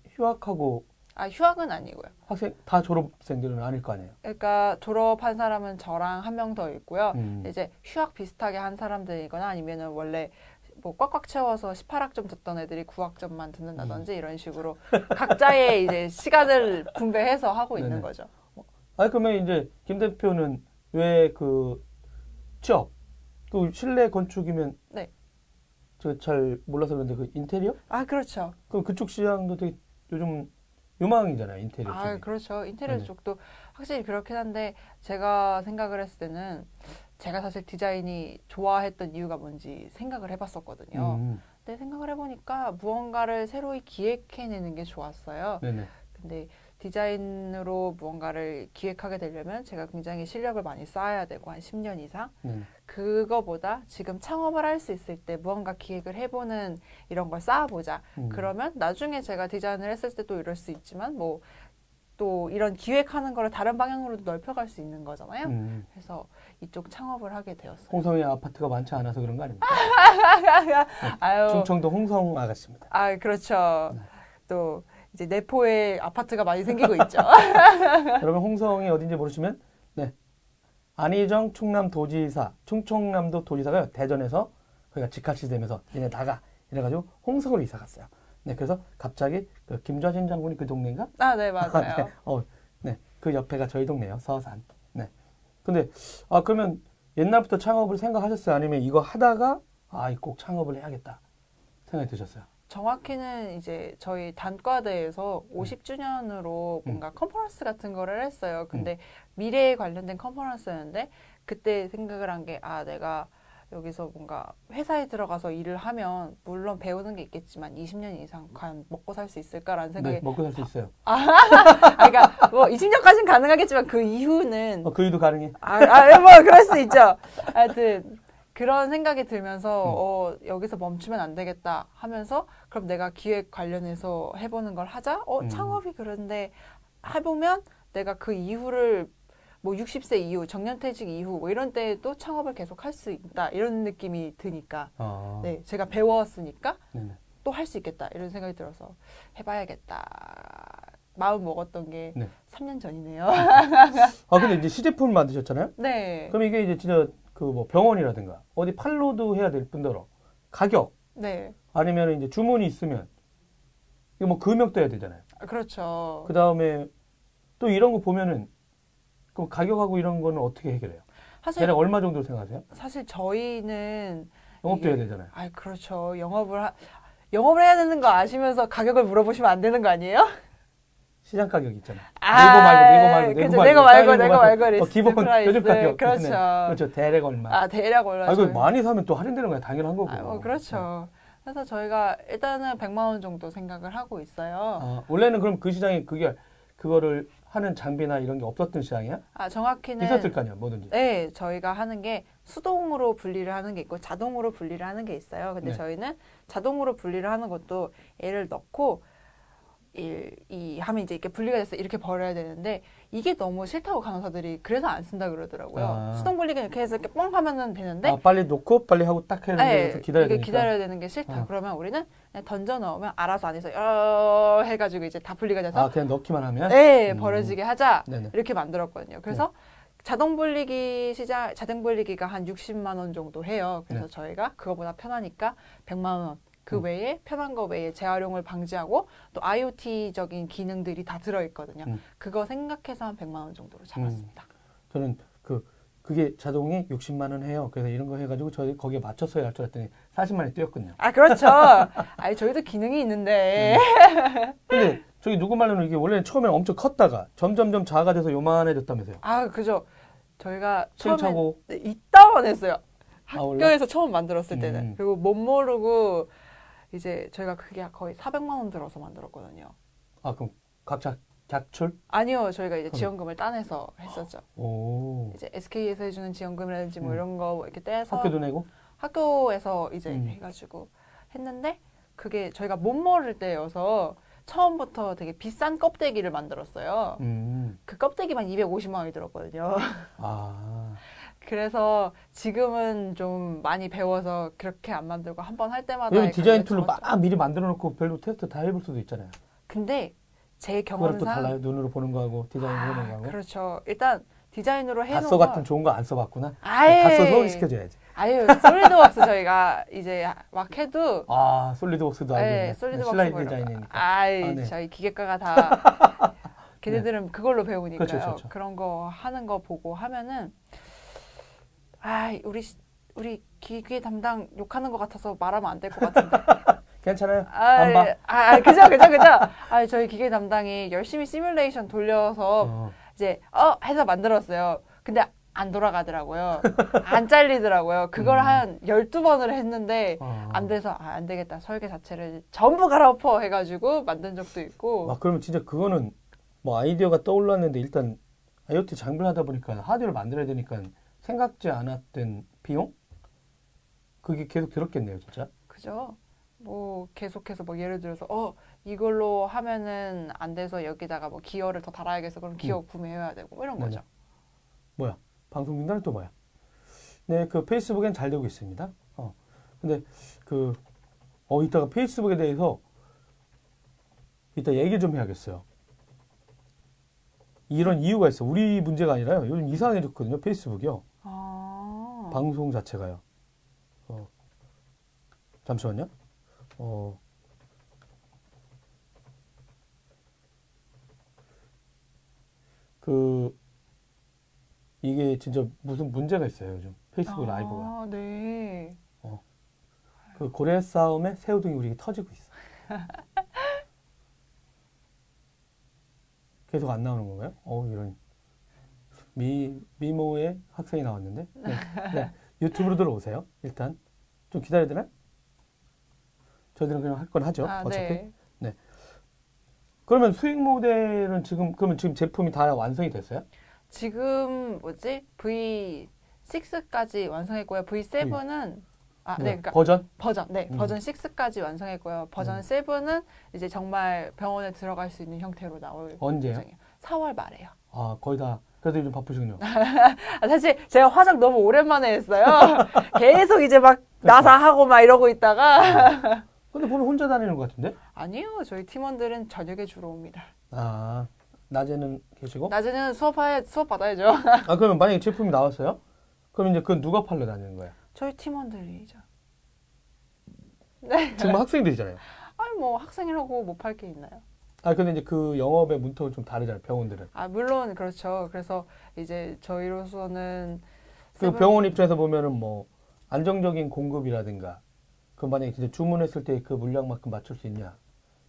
휴학하고? 아 휴학은 아니고요. 학생 다 졸업생들은 아닐 거 아니에요? 그러니까 졸업한 사람은 저랑 한 명 더 있고요. 이제 휴학 비슷하게 한 사람들이거나 아니면은 원래 뭐 꽉꽉 채워서 18학점 듣던 애들이 9학점만 듣는다든지 이런 식으로 각자의 이제 시간을 분배해서 하고 있는 거죠. 아니 그러면 이제 김 대표는 왜 그 취업? 또 실내 건축이면 제가 잘 몰라서 그런데 그 인테리어? 아 그렇죠. 그럼 그쪽 시장도 되게 요즘 유망이잖아요, 인테리어. 아 쪽이. 그렇죠. 인테리어 쪽도 확실히 그렇긴 한데 제가 생각을 했을 때는 제가 사실 디자인이 좋아했던 이유가 뭔지 생각을 해봤었거든요. 근데 생각을 해보니까 무언가를 새로이 기획해내는 게 좋았어요. 근데 디자인으로 무언가를 기획하게 되려면 제가 굉장히 실력을 많이 쌓아야 되고 한 10년 이상 그거보다 지금 창업을 할 수 있을 때 무언가 기획을 해보는 이런 걸 쌓아보자 그러면 나중에 제가 디자인을 했을 때 또 이럴 수 있지만 뭐 또 이런 기획하는 거를 다른 방향으로도 넓혀갈 수 있는 거잖아요. 그래서 이쪽 창업을 하게 되었어요. 홍성에 아파트가 많지 않아서 그런 거 아닙니까? 아유. 충청도 홍성 아가씨입니다. 아 그렇죠. 또 이제 내포에 아파트가 많이 생기고 있죠. 여러분 홍성이 어딘지 모르시면 안희정 충남도지사, 충청남도 도지사가 대전에서 거기가 직할치 되면서 얘네 나가 이래가지고 홍성으로 이사 갔어요. 네, 그래서 갑자기 그 김좌진 장군이 그 동네인가? 아, 네 맞아요. 그 옆에가 저희 동네예요, 서산. 네. 근데 아 그러면 옛날부터 창업을 생각하셨어요? 아니면 이거 하다가 아, 꼭 창업을 해야겠다 생각이 드셨어요? 정확히는 이제 저희 단과대에서 50주년으로 뭔가 컨퍼런스 같은 거를 했어요. 근데 미래에 관련된 컨퍼런스였는데 그때 생각을 한 게 아 내가 여기서 뭔가 회사에 들어가서 일을 하면 물론 배우는 게 있겠지만 20년 이상 과연 먹고 살 수 있을까라는 생각이 먹고 살 수 있어요. 그러니까 뭐 20년까지는 가능하겠지만 그 이후는 그 이후도 가능해. 뭐 그럴 수 있죠. 하여튼 그런 생각이 들면서 여기서 멈추면 안 되겠다 하면서 그럼 내가 기획 관련해서 해보는 걸 하자. 창업이 그런데 해보면 내가 그 이후를 뭐 60세 이후, 정년퇴직 이후 뭐 이런 때에도 창업을 계속 할 수 있다 이런 느낌이 드니까 네 제가 배웠으니까 또 할 수 있겠다 이런 생각이 들어서 해봐야겠다 마음 먹었던 게 3년 전이네요. 아 근데 이제 시제품 만드셨잖아요. 네. 그럼 이게 이제 진짜 그 뭐 병원이라든가 어디 팔로도 해야 될 뿐더러 가격 아니면 이제 주문이 있으면 이거 뭐 금액도 해야 되잖아요. 아, 그렇죠. 그 다음에 또 이런 거 보면은 그 가격하고 이런 거는 어떻게 해결해요? 사실 대략 얼마 정도 생각하세요? 사실 저희는 영업도 해야 되잖아요. 아 그렇죠. 영업을 해야 되는 거 아시면서 가격을 물어보시면 안 되는 거 아니에요? 시장 가격 있잖아. 내거 말고. 기본 요즘 가격. 그렇죠. 그렇죠. 대략 얼마. 대략 얼마. 이거 많이 사면 또 할인되는 거야. 당연한 거고. 그렇죠. 그래서 저희가 일단은 100만 원 정도 생각을 하고 있어요. 원래는 그럼 그 시장에 그거를 하는 장비나 이런 게 없었던 시장이야? 아 정확히는 있었을 거 아니야, 뭐든지. 네, 저희가 하는 게 수동으로 분리를 하는 게 있고 자동으로 분리를 하는 게 있어요. 근데 저희는 자동으로 분리를 하는 것도 얘를 넣고 1, 2 하면 이제 이렇게 분리가 돼서 이렇게 버려야 되는데 이게 너무 싫다고 간호사들이 그래서 안 쓴다 그러더라고요. 아. 수동 분리기 이렇게 해서 이렇게 뻥 하면은 되는데 빨리 놓고 빨리 하고 딱 해야 되는데 기다려야 되니까 기다려야 되는 게 싫다. 그러면 우리는 그냥 던져 넣으면 알아서 안에서 여러 해가지고 이제 다 분리가 돼서 그냥 넣기만 하면 네 버려지게 하자. 네네. 이렇게 만들었거든요. 그래서 자동 분리기 시장 자동 분리기가 한 60만 원 정도 해요. 그래서 저희가 그거보다 편하니까 100만 원. 그 외에 편한 거 외에 재활용을 방지하고 또 IoT적인 기능들이 다 들어있거든요. 그거 생각해서 한 100만 원 정도로 잡았습니다. 저는 그게 자동이 60만 원 해요. 그래서 이런 거 해가지고 저희 거기에 맞춰서 할 줄 알았더니 40만 원이 뛰었거든요. 아 그렇죠. 아니 저희도 기능이 있는데. 근데 저기 누구 말로는 이게 원래는 처음에 엄청 컸다가 점점점 작아져서 요만해졌다면서요. 아 그죠. 저희가 처음에 이따만 했어요. 학교에서 처음 만들었을 때는. 그리고 못 모르고 이제 저희가 그게 거의 400만 원 들어서 만들었거든요. 아 그럼 각자 각출? 아니요, 저희가 이제 지원금을 따내서 했었죠. 오. 이제 SK에서 해주는 지원금이라든지 뭐 이런 거 이렇게 떼서 학교도 내고 학교에서 이제 해가지고 했는데 그게 저희가 못 모를 때여서 처음부터 되게 비싼 껍데기를 만들었어요. 그 껍데기만 250만 원이 들었거든요. 아. 그래서 지금은 좀 많이 배워서 그렇게 안 만들고 한 번 할 때마다 디자인 툴로 막 미리 만들어 놓고 별로 테스트 다 해볼 수도 있잖아요. 근데 제 경험상 그것도 달라요. 눈으로 보는 거하고 디자인으로 보는 거하고. 그렇죠. 일단 디자인으로 해놓은 거. 다써 같은 좋은 거 안 써봤구나. 아예. 다써 소개시켜줘야지. 아유 솔리드웍스 저희가 이제 막 해도. 아 솔리드웍스도 알겠네. 솔리드웍스 슬라이드 뭐 디자인이니까. 저희 기계과가 다 걔네들은 그걸로 배우니까요. 그렇죠. 그런 거 하는 거 보고 하면은. 우리 기계 담당 욕하는 것 같아서 말하면 안 될 것 같은데. 괜찮아요. 안 봐. 그죠. 저희 기계 담당이 열심히 시뮬레이션 돌려서 이제 해서 만들었어요. 근데 안 돌아가더라고요. 안 잘리더라고요. 그걸 한 12번을 했는데 안 돼서 안 되겠다. 설계 자체를 전부 갈아엎어 해가지고 만든 적도 있고. 아 그러면 진짜 그거는 뭐 아이디어가 떠올랐는데 일단 IoT 장비를 하다 보니까 하드웨어를 만들어야 되니까. 생각지 않았던 비용? 그게 계속 들었겠네요, 진짜. 그죠. 뭐, 계속해서 뭐, 예를 들어서, 이걸로 하면은 안 돼서 여기다가 뭐, 기어를 더 달아야겠어. 그럼 기어 구매해야 되고, 이런 거죠. 뭐야? 방송 중단은 또 뭐야? 네, 페이스북엔 잘 되고 있습니다. 근데, 이따가 페이스북에 대해서, 이따 얘기 좀 해야겠어요. 이런 이유가 있어. 우리 문제가 아니라요. 요즘 이상해졌거든요. 페이스북이요. 방송 자체가요. 잠시만요. 이게 진짜 무슨 문제가 있어요. 요즘 페이스북 라이브가. 네. 고래 싸움에 새우등이 우리 터지고 있어. 계속 안 나오는 건가요? 이런. 미모의 학생이 나왔는데. 네. 유튜브로 들어오세요. 일단. 좀 기다려야 되나? 저희들은 그냥 할 건 하죠. 어차피. 네. 그러면 수익 모델은 그러면 지금 제품이 다 완성이 됐어요? 지금, V6까지 완성했고요. V7은. 그러니까 버전? 네, 버전 6까지 완성했고요. 버전 7은 이제 정말 병원에 들어갈 수 있는 형태로 나올 언제요? 예정이에요. 4월 말에요. 아, 거의 다. 그래도 요즘 바쁘시군요. 사실 제가 화장 너무 오랜만에 했어요. 계속 이제 막 나사하고 막 이러고 있다가. 근데 보면 혼자 다니는 것 같은데? 아니요. 저희 팀원들은 저녁에 주로 옵니다. 아, 낮에는 계시고? 낮에는 수업 받아야죠. 그러면 만약에 제품이 나왔어요? 그럼 이제 그건 누가 팔러 다니는 거예요? 저희 팀원들이죠. 네. 지금 학생들이잖아요. 아니 뭐 학생이라고 못 팔 게 있나요? 근데 이제 그 영업의 문턱은 좀 다르잖아요. 병원들은. 물론 그렇죠. 그래서 이제 저희로서는 병원 입장에서 보면은 뭐 안정적인 공급이라든가 그 만약에 진짜 주문했을 때 그 물량만큼 맞출 수 있냐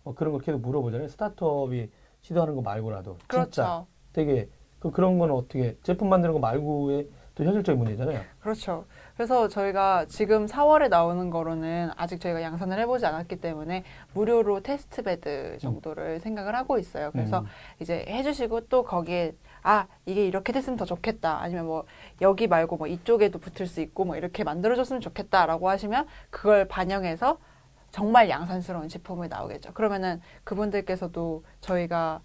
뭐 그런 걸 계속 물어보잖아요. 스타트업이 시도하는 거 말고라도. 그렇죠. 진짜 되게 그런 건 어떻게 제품 만드는 거 말고의 또 현실적인 문제잖아요. 그렇죠. 그래서 저희가 지금 4월에 나오는 거로는 아직 저희가 양산을 해보지 않았기 때문에 무료로 테스트베드 정도를 생각을 하고 있어요. 그래서 이제 해주시고 또 거기에 이게 이렇게 됐으면 더 좋겠다. 아니면 뭐 여기 말고 뭐 이쪽에도 붙을 수 있고 뭐 이렇게 만들어줬으면 좋겠다라고 하시면 그걸 반영해서 정말 양산스러운 제품이 나오겠죠. 그러면은 그분들께서도 저희가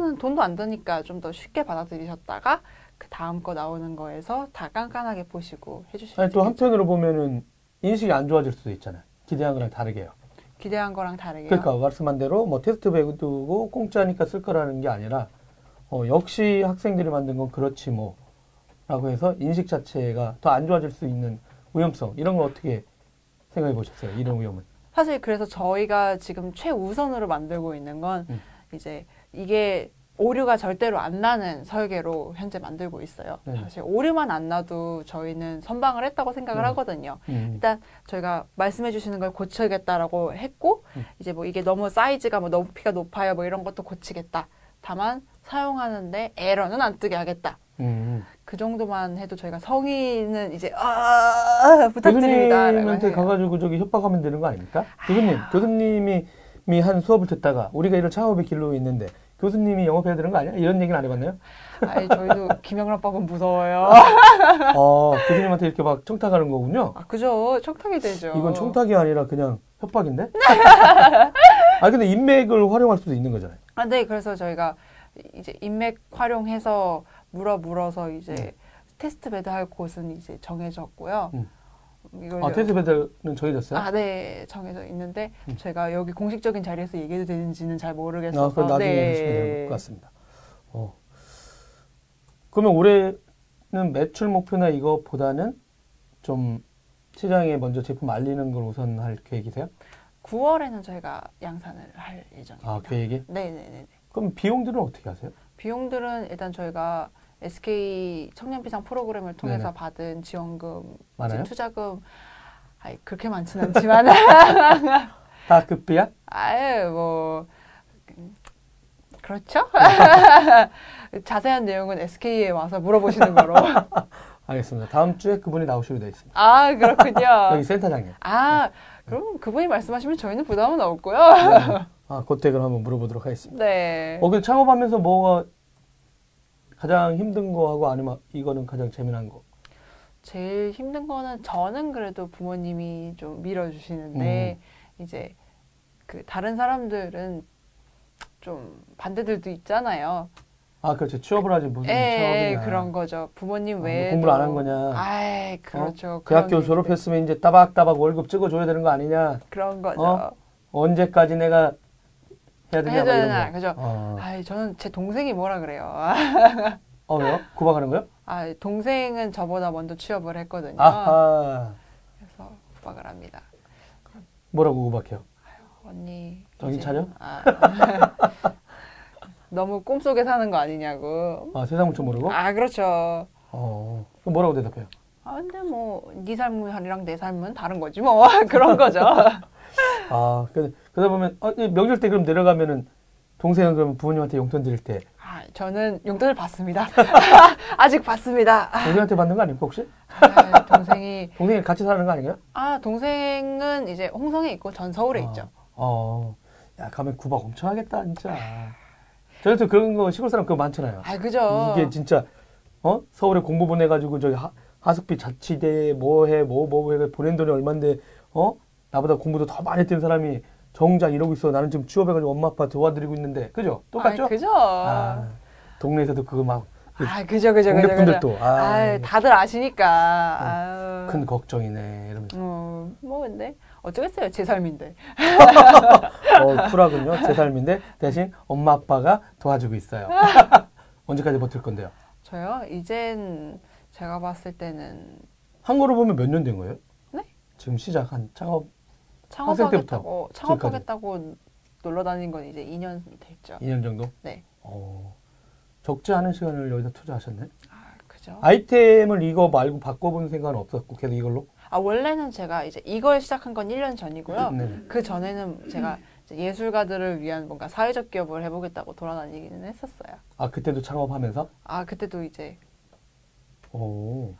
테스트베드는 돈도 안 드니까 좀 더 쉽게 받아들이셨다가 그 다음 거 나오는 거에서 다 깐깐하게 보시고 해주시면 되겠죠. 또 한편으로 보면은 인식이 안 좋아질 수도 있잖아요. 기대한 거랑 다르게요. 기대한 거랑 다르게요. 그러니까 말씀한 대로 뭐 테스트베드고 공짜니까 쓸 거라는 게 아니라 역시 학생들이 만든 건 그렇지 뭐 라고 해서 인식 자체가 더 안 좋아질 수 있는 위험성, 이런 걸 어떻게 생각해 보셨어요? 이런 위험은. 사실 그래서 저희가 지금 최우선으로 만들고 있는 건 이제 이게 오류가 절대로 안 나는 설계로 현재 만들고 있어요. 네. 사실 오류만 안 나도 저희는 선방을 했다고 생각을 하거든요. 일단 저희가 말씀해 주시는 걸 고치겠다라고 했고 이제 뭐 이게 너무 사이즈가 뭐 너무 높이가 높아요 뭐 이런 것도 고치겠다. 다만 사용하는데 에러는 안 뜨게 하겠다. 그 정도만 해도 저희가 성의는 이제 부탁드립니다. 교수님한테 가가지고 저기 협박하면 되는 거 아닙니까? 교수님이 한 수업을 듣다가 우리가 이런 창업의 길로 있는데 교수님이 영업해야 되는 거 아니야? 이런 얘기는 안 해봤나요? 아니 저희도 김영란법은 무서워요. 교수님한테 이렇게 막 청탁하는 거군요. 아 그죠, 청탁이 되죠. 이건 청탁이 아니라 그냥 협박인데? 아 근데 인맥을 활용할 수도 있는 거잖아요. 아 네, 그래서 저희가 이제 인맥 활용해서 물어서 이제 테스트 배드할 곳은 이제 정해졌고요. 이걸 테스트 배드는 정해졌어요? 아, 네, 정해져 있는데 제가 여기 공식적인 자리에서 얘기해도 되는지는 잘 모르겠어서. 그럼 나중에 하시면 될 것 같습니다. 그러면 올해는 매출 목표나 이거보다는 좀 시장에 먼저 제품 알리는 걸 우선 할 계획이세요? 9월에는 저희가 양산을 할 예정입니다. 아, 계획이? 네. 그럼 비용들은 어떻게 하세요? 비용들은 일단 저희가 SK 청년비상 프로그램을 통해서 받은 지원금, 많아요? 투자금, 그렇게 많지는 않지만. 다 급비야? 아유, 뭐, 그렇죠? 자세한 내용은 SK에 와서 물어보시는 거로. 알겠습니다. 다음 주에 그분이 나오시로 되어 있습니다. 아, 그렇군요. 여기 센터장님. 아, 그럼 그분이 말씀하시면 저희는 부담은 없고요. 네. 그때 그럼 한번 물어보도록 하겠습니다. 네. 근데 창업하면서 뭐가 가장 힘든 거하고 아니면 이거는 가장 재미난 거? 제일 힘든 거는 저는 그래도 부모님이 좀 밀어주시는데 이제 그 다른 사람들은 좀 반대들도 있잖아요. 아, 그렇죠. 취업을 하지 무슨 취업이냐. 그런 거죠. 부모님 외에도. 공부를 안 한 거냐. 그렇죠. 그 학교 졸업했으면 이제 따박따박 월급 찍어줘야 되는 거 아니냐. 그런 거죠. 언제까지 내가 해야 되냐. 그죠. 저는 제 동생이 뭐라 그래요. 왜요? 구박하는 거요? 동생은 저보다 먼저 취업을 했거든요. 아하. 그래서 구박을 합니다. 뭐라고 구박해요? 언니. 정신 차려? 너무 꿈속에 사는 거 아니냐고. 아, 세상을 좀 모르고? 아, 그렇죠. 그럼 뭐라고 대답해요? 근데 뭐, 네 삶이랑 내 삶은 다른 거지 뭐. 그런 거죠. 그러다 보면, 명절 때 그럼 내려가면은, 동생은 그럼 부모님한테 용돈 드릴 때? 저는 용돈을 받습니다. 아직 받습니다. 동생한테 받는 거 아닙니까, 혹시? 동생이 같이 사는 거 아닌가요? 동생은 이제 홍성에 있고, 전 서울에 있죠. 가면 구박 엄청 하겠다, 진짜. 저희도 그런 거 시골 사람 그거 많잖아요. 그죠. 이게 진짜 서울에 공부 보내가지고 저기 하숙비 자치대 뭐해 보낸 돈이 얼만데 나보다 공부도 더 많이 했던 사람이 정작 이러고 있어. 나는 지금 취업해가지고 엄마 아빠 도와드리고 있는데 그죠? 똑같죠? 그죠. 동네에서도 그거 막. 그죠. 동네 분들 또. 다들 아시니까. 큰 걱정이네 이러면서. 뭐 근데. 어쩌겠어요. 제 삶인데. 쿨하군요. 제 삶인데 대신 엄마 아빠가 도와주고 있어요. 언제까지 버틸 건데요? 저요? 이젠 제가 봤을 때는. 한 거로 보면 몇 년 된 거예요? 네? 지금 시작한 창업 때부터. 창업하겠다고 놀러 다닌 건 이제 2년 됐죠. 2년 정도? 네. 적지 않은 시간을 여기다 투자하셨네. 그죠. 아이템을 이거 말고 바꿔본 생각은 없었고 계속 이걸로? 원래는 제가 이제 이걸 시작한 건 1년 전이고요. 그 전에는 제가 이제 예술가들을 위한 뭔가 사회적 기업을 해보겠다고 돌아다니기는 했었어요. 그때도 창업하면서? 그때도 이제.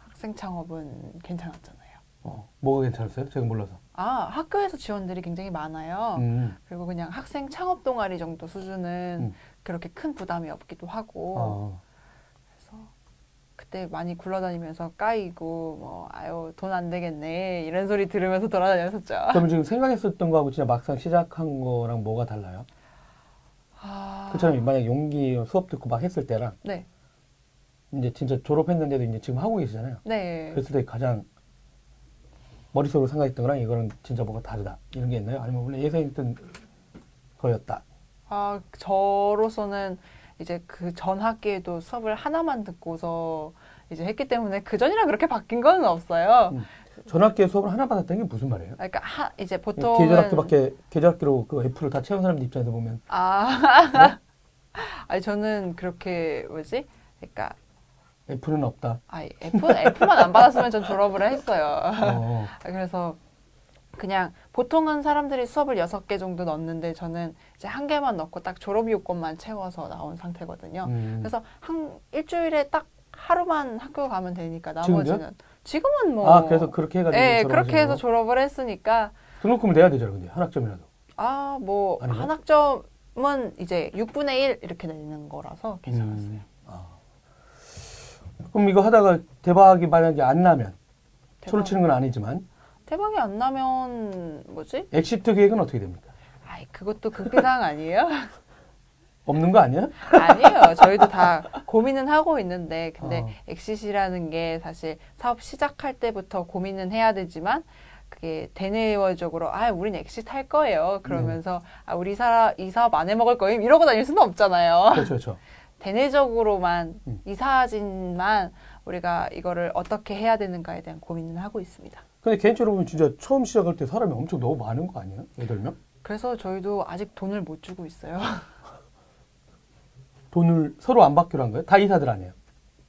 학생 창업은 괜찮았잖아요. 뭐가 괜찮았어요? 제가 몰라서. 학교에서 지원들이 굉장히 많아요. 그리고 그냥 학생 창업 동아리 정도 수준은 그렇게 큰 부담이 없기도 하고. 그래서 그때 많이 굴러다니면서 까이고 뭐 아유 돈 안 되겠네 이런 소리 들으면서 돌아다녔었죠. 그럼 지금 생각했었던 거하고 진짜 막상 시작한 거랑 뭐가 달라요? 아... 그처럼 만약에 용기 수업 듣고 막 했을 때랑 네. 이제 진짜 졸업했는데도 이제 지금 하고 계시잖아요. 네. 그랬을 때 가장 머릿속으로 생각했던 거랑 이거는 진짜 뭐가 다르다 이런 게 있나요? 아니면 원래 예상했던 거였다? 아 저로서는 이제 그 전 학기에도 수업을 하나만 듣고서 이제 했기 때문에 그 전이랑 그렇게 바뀐 건 없어요. 전 학기에 수업을 하나 받았다는 게 무슨 말이에요? 그러니까 이제 보통 계절학기밖에 계절학기로 그 F를 다 채운 사람들 입장에서 보면 아 뭐? 아니 저는 그렇게 뭐지? 그러니까 F는 없다. 아니 F만 안 받았으면 전 졸업을 했어요. 그래서 그냥 보통은 사람들이 수업을 6개 정도 넣는데 저는 이제 한 개만 넣고 딱 졸업 요건만 채워서 나온 상태거든요. 그래서 한 일주일에 딱 하루만 학교 가면 되니까 나머지는 지금은 뭐 아 그래서 그렇게 해가지고 예 그렇게 해서 졸업을 했으니까 등록금을 내야 되잖아요. 근데 한 학점이라도 아 뭐 한 학점은 이제 6분의 1 이렇게 내는 거라서 괜찮았어요. 아. 그럼 이거 하다가 대박이 만약에 안 나면 소를 치는 건 아니지만. 대박이 안 나면 뭐지? 엑시트 계획은 어떻게 됩니까? 아이 그것도 극비상 아니에요? 없는 거 아니야? 아니에요. 저희도 다 고민은 하고 있는데 근데 엑시트라는 게 사실 사업 시작할 때부터 고민은 해야 되지만 그게 대내외적으로 아 우린 엑시트 할 거예요. 그러면서 아 우리 이 사업 안 해먹을 거임 이러고 다닐 수는 없잖아요. 그렇죠, 그렇죠. 대내적으로만 이 사진만 우리가 이거를 어떻게 해야 되는가에 대한 고민을 하고 있습니다. 근데 개인적으로 보면 진짜 처음 시작할 때 사람이 엄청 너무 많은 거 아니에요? 8명? 그래서 저희도 아직 돈을 못 주고 있어요. 돈을 서로 안 받기로 한 거예요? 다 이사들 아니에요?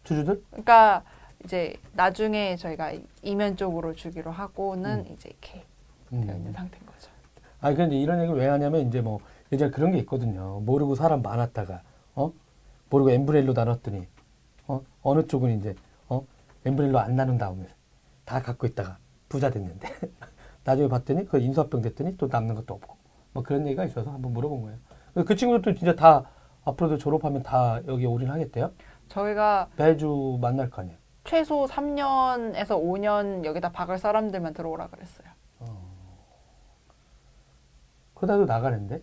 주주들? 그러니까 이제 나중에 저희가 이면 쪽으로 주기로 하고는 이제 이렇게 되어 있는 상태인 거죠. 아니 근데 이런 얘기를 왜 하냐면 이제 뭐 예전에 그런 게 있거든요. 모르고 사람 많았다가 모르고 N분의 1로 나눴더니 어느 쪽은 이제 N분의 1로 안 나눈 다음에 다 갖고 있다가 부자 됐는데 나중에 봤더니 그 인수합병 됐더니 또 남는 것도 없고 뭐 그런 얘기가 있어서 한번 물어본 거예요. 그 친구들도 진짜 다 앞으로도 졸업하면 다 여기 올인하겠대요? 저희가 매주 만날 거 아니에요? 최소 3년에서 5년 여기다 박을 사람들만 들어오라 그랬어요. 그러다도 나가는데?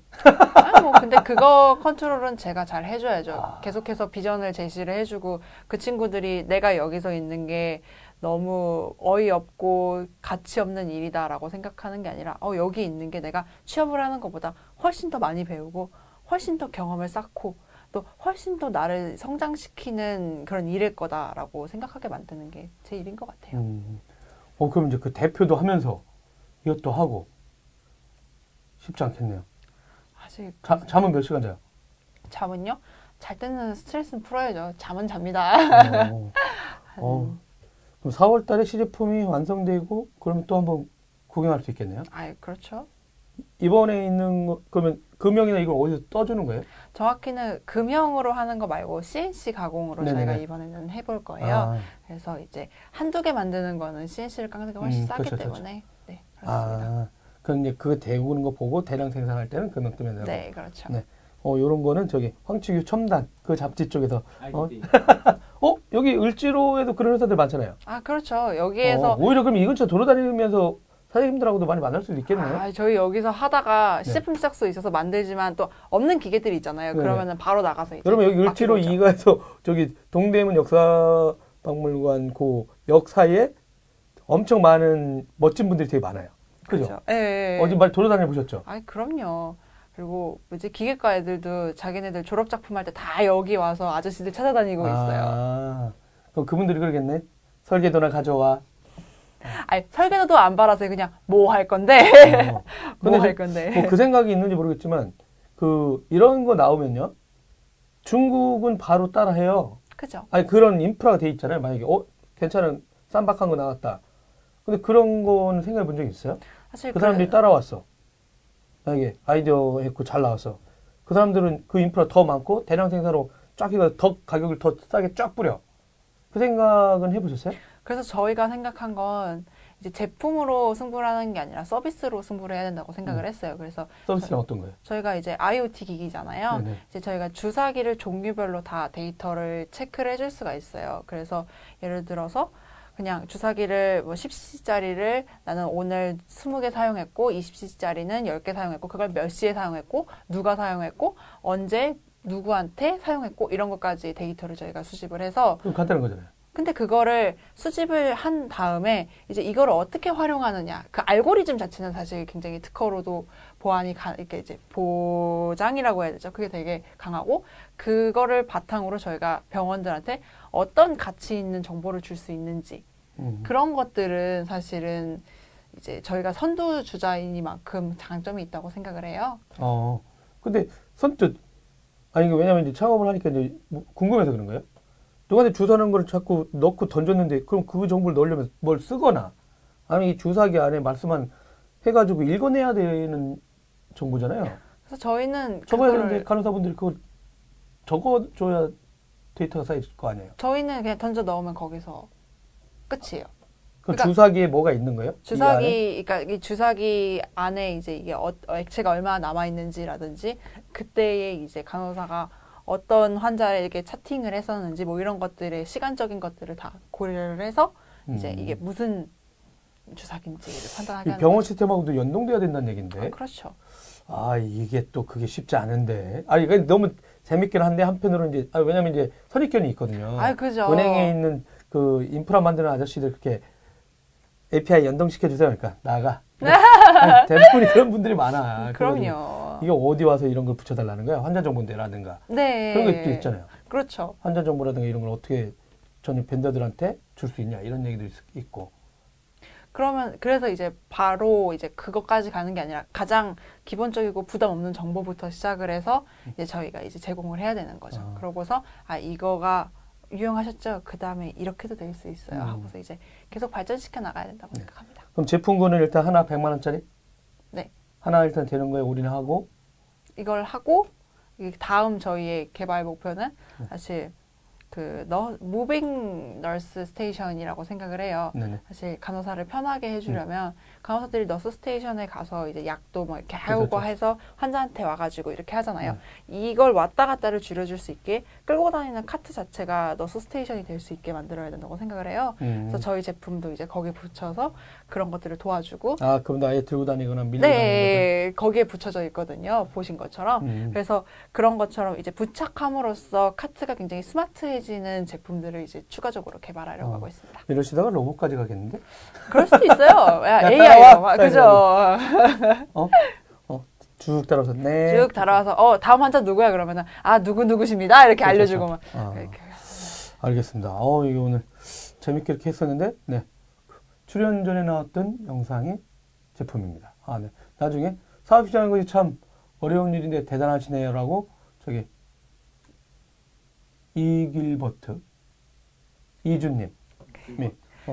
아니 뭐 근데 그거 컨트롤은 제가 잘 해줘야죠. 계속해서 비전을 제시를 해주고 그 친구들이 내가 여기서 있는 게 너무 어이없고 가치 없는 일이다라고 생각하는 게 아니라 여기 있는 게 내가 취업을 하는 것보다 훨씬 더 많이 배우고 훨씬 더 경험을 쌓고 또 훨씬 더 나를 성장시키는 그런 일일 거다라고 생각하게 만드는 게 제 일인 것 같아요. 그럼 이제 그 대표도 하면서 이것도 하고 쉽지 않겠네요. 아직 잠은 몇 시간 자요? 잠은요? 잘 때는 스트레스는 풀어야죠. 잠은 잡니다. 그럼 4월 달에 시제품이 완성되고 그러면 또 한번 구경할 수 있겠네요? 아, 그렇죠. 이번에 있는 거 그러면 금형이나 이걸 어디서 떠주는 거예요? 정확히는 금형으로 하는 거 말고 CNC 가공으로 네네네. 저희가 이번에는 해볼 거예요. 그래서 이제 한두 개 만드는 거는 CNC를 깎는 게 훨씬 싸기 그렇죠, 때문에 그렇죠. 네, 그렇습니다. 그럼 이제 그 데우는 거 보고 대량 생산할 때는 금액 때문에 나고. 네, 그렇죠. 네, 요런 거는 저기 황치규 첨단 그 잡지 쪽에서. 여기 을지로에도 그런 회사들 많잖아요. 아, 그렇죠. 여기에서 오히려 그럼 이 근처 돌아다니면서 사장님들하고도 많이 만날 수도 있겠네요. 아, 저희 여기서 하다가 시제품 시작소 있어서 만들지만 또 없는 기계들이 있잖아요. 네네. 그러면은 바로 나가서. 이제 그러면 여기 을지로 2가에서 저기 동대문 역사박물관 그 역 사이에 엄청 많은 멋진 분들이 되게 많아요. 그죠? 예, 예. 어디 많이 돌아다녀 보셨죠? 아, 그럼요. 그리고 이제 기계과 애들도 자기네들 졸업 작품 할 때 다 여기 와서 아저씨들 찾아다니고 있어요. 그럼 그분들이 그러겠네. 설계도나 가져와. 아니, 설계도도 안 받아서 그냥 뭐 할 건데. 뭐 할 건데. 뭐 그 생각이 있는지 모르겠지만 이런 거 나오면요. 중국은 바로 따라해요. 그죠? 아니, 그런 인프라가 돼 있잖아요. 만약에 괜찮은 쌈박한 거 나왔다. 근데 그런 거는 생각해 본 적 있어요? 사실 그 사람들이 따라왔어. 만약에 아이디어 했고 잘 나왔어. 그 사람들은 그 인프라 더 많고 대량 생산으로 쫙 해가 더 가격을 더 싸게 쫙 뿌려. 그 생각은 해보셨어요? 그래서 저희가 생각한 건 이제 제품으로 승부를 하는 게 아니라 서비스로 승부를 해야 된다고 생각을 했어요. 그래서 서비스는 어떤 거예요? 저희가 이제 IoT 기기잖아요. 네네. 이제 저희가 주사기를 종류별로 다 데이터를 체크를 해줄 수가 있어요. 그래서 예를 들어서 그냥 주사기를 뭐 10cc짜리를 나는 오늘 20개 사용했고 20cc짜리는 10개 사용했고 그걸 몇 시에 사용했고 누가 사용했고 언제 누구한테 사용했고 이런 것까지 데이터를 저희가 수집을 해서 그럼 간단한 거잖아요. 근데 그거를 수집을 한 다음에 이제 이걸 어떻게 활용하느냐 그 알고리즘 자체는 사실 굉장히 특허로도 보안이 이렇게 이제 보장이라고 해야 되죠. 그게 되게 강하고 그거를 바탕으로 저희가 병원들한테 어떤 가치 있는 정보를 줄 수 있는지 그런 것들은 사실은 이제 저희가 선두 주자이니만큼 장점이 있다고 생각을 해요. 근데 선뜻 아니 왜냐면 이제 창업을 하니까 이제 궁금해서 그런 거예요. 누구한테 주사하는 걸 자꾸 넣고 던졌는데 그럼 그 정보를 넣으려면 뭘 쓰거나 아니 이 주사기 안에 말씀만 해가지고 읽어내야 되는 정보잖아요. 그래서 저희는 적어야 되는데 간호사분들이 그걸 적어줘야 데이터가 쌓일 거 아니에요. 저희는 그냥 던져 넣으면 거기서 끝이에요. 그러니까 주사기에 뭐가 있는 거예요? 주사기, 그러니까 이 주사기 안에 이제 이게 액체가 얼마나 남아 있는지라든지 그때에 이제 간호사가 어떤 환자에게 차팅을 했었는지 뭐 이런 것들의 시간적인 것들을 다 고려를 해서 이제 이게 무슨 주사기인지를 판단하게 하는 병원 거죠. 시스템하고도 연동돼야 된다는 얘기인데. 그렇죠. 아 이게 또 그게 쉽지 않은데. 아 이게 너무 재밌긴 한데 한편으로 이제 왜냐면 이제 선입견이 있거든요. 그죠. 은행에 있는 그 인프라 만드는 아저씨들 그렇게 API 연동시켜 주세요. 그러니까 나가. 대부분 그런 분들이 많아. 그럼요. 이게 어디 와서 이런 걸 붙여달라는 거야? 환자정보인데라든가. 네. 그런 것도 있잖아요. 그렇죠. 환자정보라든가 이런 걸 어떻게 저는 벤더들한테 줄 수 있냐 이런 얘기도 있고. 그러면 그래서 이제 바로 이제 그것까지 가는 게 아니라 가장 기본적이고 부담 없는 정보부터 시작을 해서 이제 저희가 이제 제공을 해야 되는 거죠. 그러고서 이거가 유용하셨죠? 그 다음에 이렇게도 될 수 있어요. 하고서 이제 계속 발전시켜 나가야 된다고 생각합니다. 그럼 제품군은 일단 하나 100만 원짜리? 네. 하나 일단 되는 거에 우리는 하고? 이걸 하고, 다음 저희의 개발 목표는 사실 그 무빙 널스 스테이션이라고 생각을 해요. 네네. 사실 간호사를 편하게 해주려면 간호사들이 너스 스테이션에 가서 이제 약도 막 이렇게 하고 해서 환자한테 와가지고 이렇게 하잖아요. 이걸 왔다 갔다를 줄여줄 수 있게 끌고 다니는 카트 자체가 너스 스테이션이 될 수 있게 만들어야 된다고 생각을 해요. 그래서 저희 제품도 이제 거기에 붙여서 그런 것들을 도와주고. 그럼 아예 들고 다니거나 밀고 다니거나. 네, 거기에 붙여져 있거든요. 보신 것처럼. 그래서 그런 것처럼 이제 부착함으로써 카트가 굉장히 스마트해 지는 제품들을 이제 추가적으로 개발하려고 하고 있습니다. 이러시다가 로봇까지 가겠는데? 그럴 수도 있어요. AI로. 그죠? 쭉 따라와서, 네. 쭉 따라와서, 다음 환자 누구야? 그러면은, 누구십니다. 이렇게 알려주고 막. 이렇게. 알겠습니다. 이거 오늘 재밌게 이렇게 했었는데, 네. 출연 전에 나왔던 영상이 제품입니다. 네. 나중에 사업시장인 것이 참 어려운 일인데 대단하시네요라고, 저기, 이길버트 이준님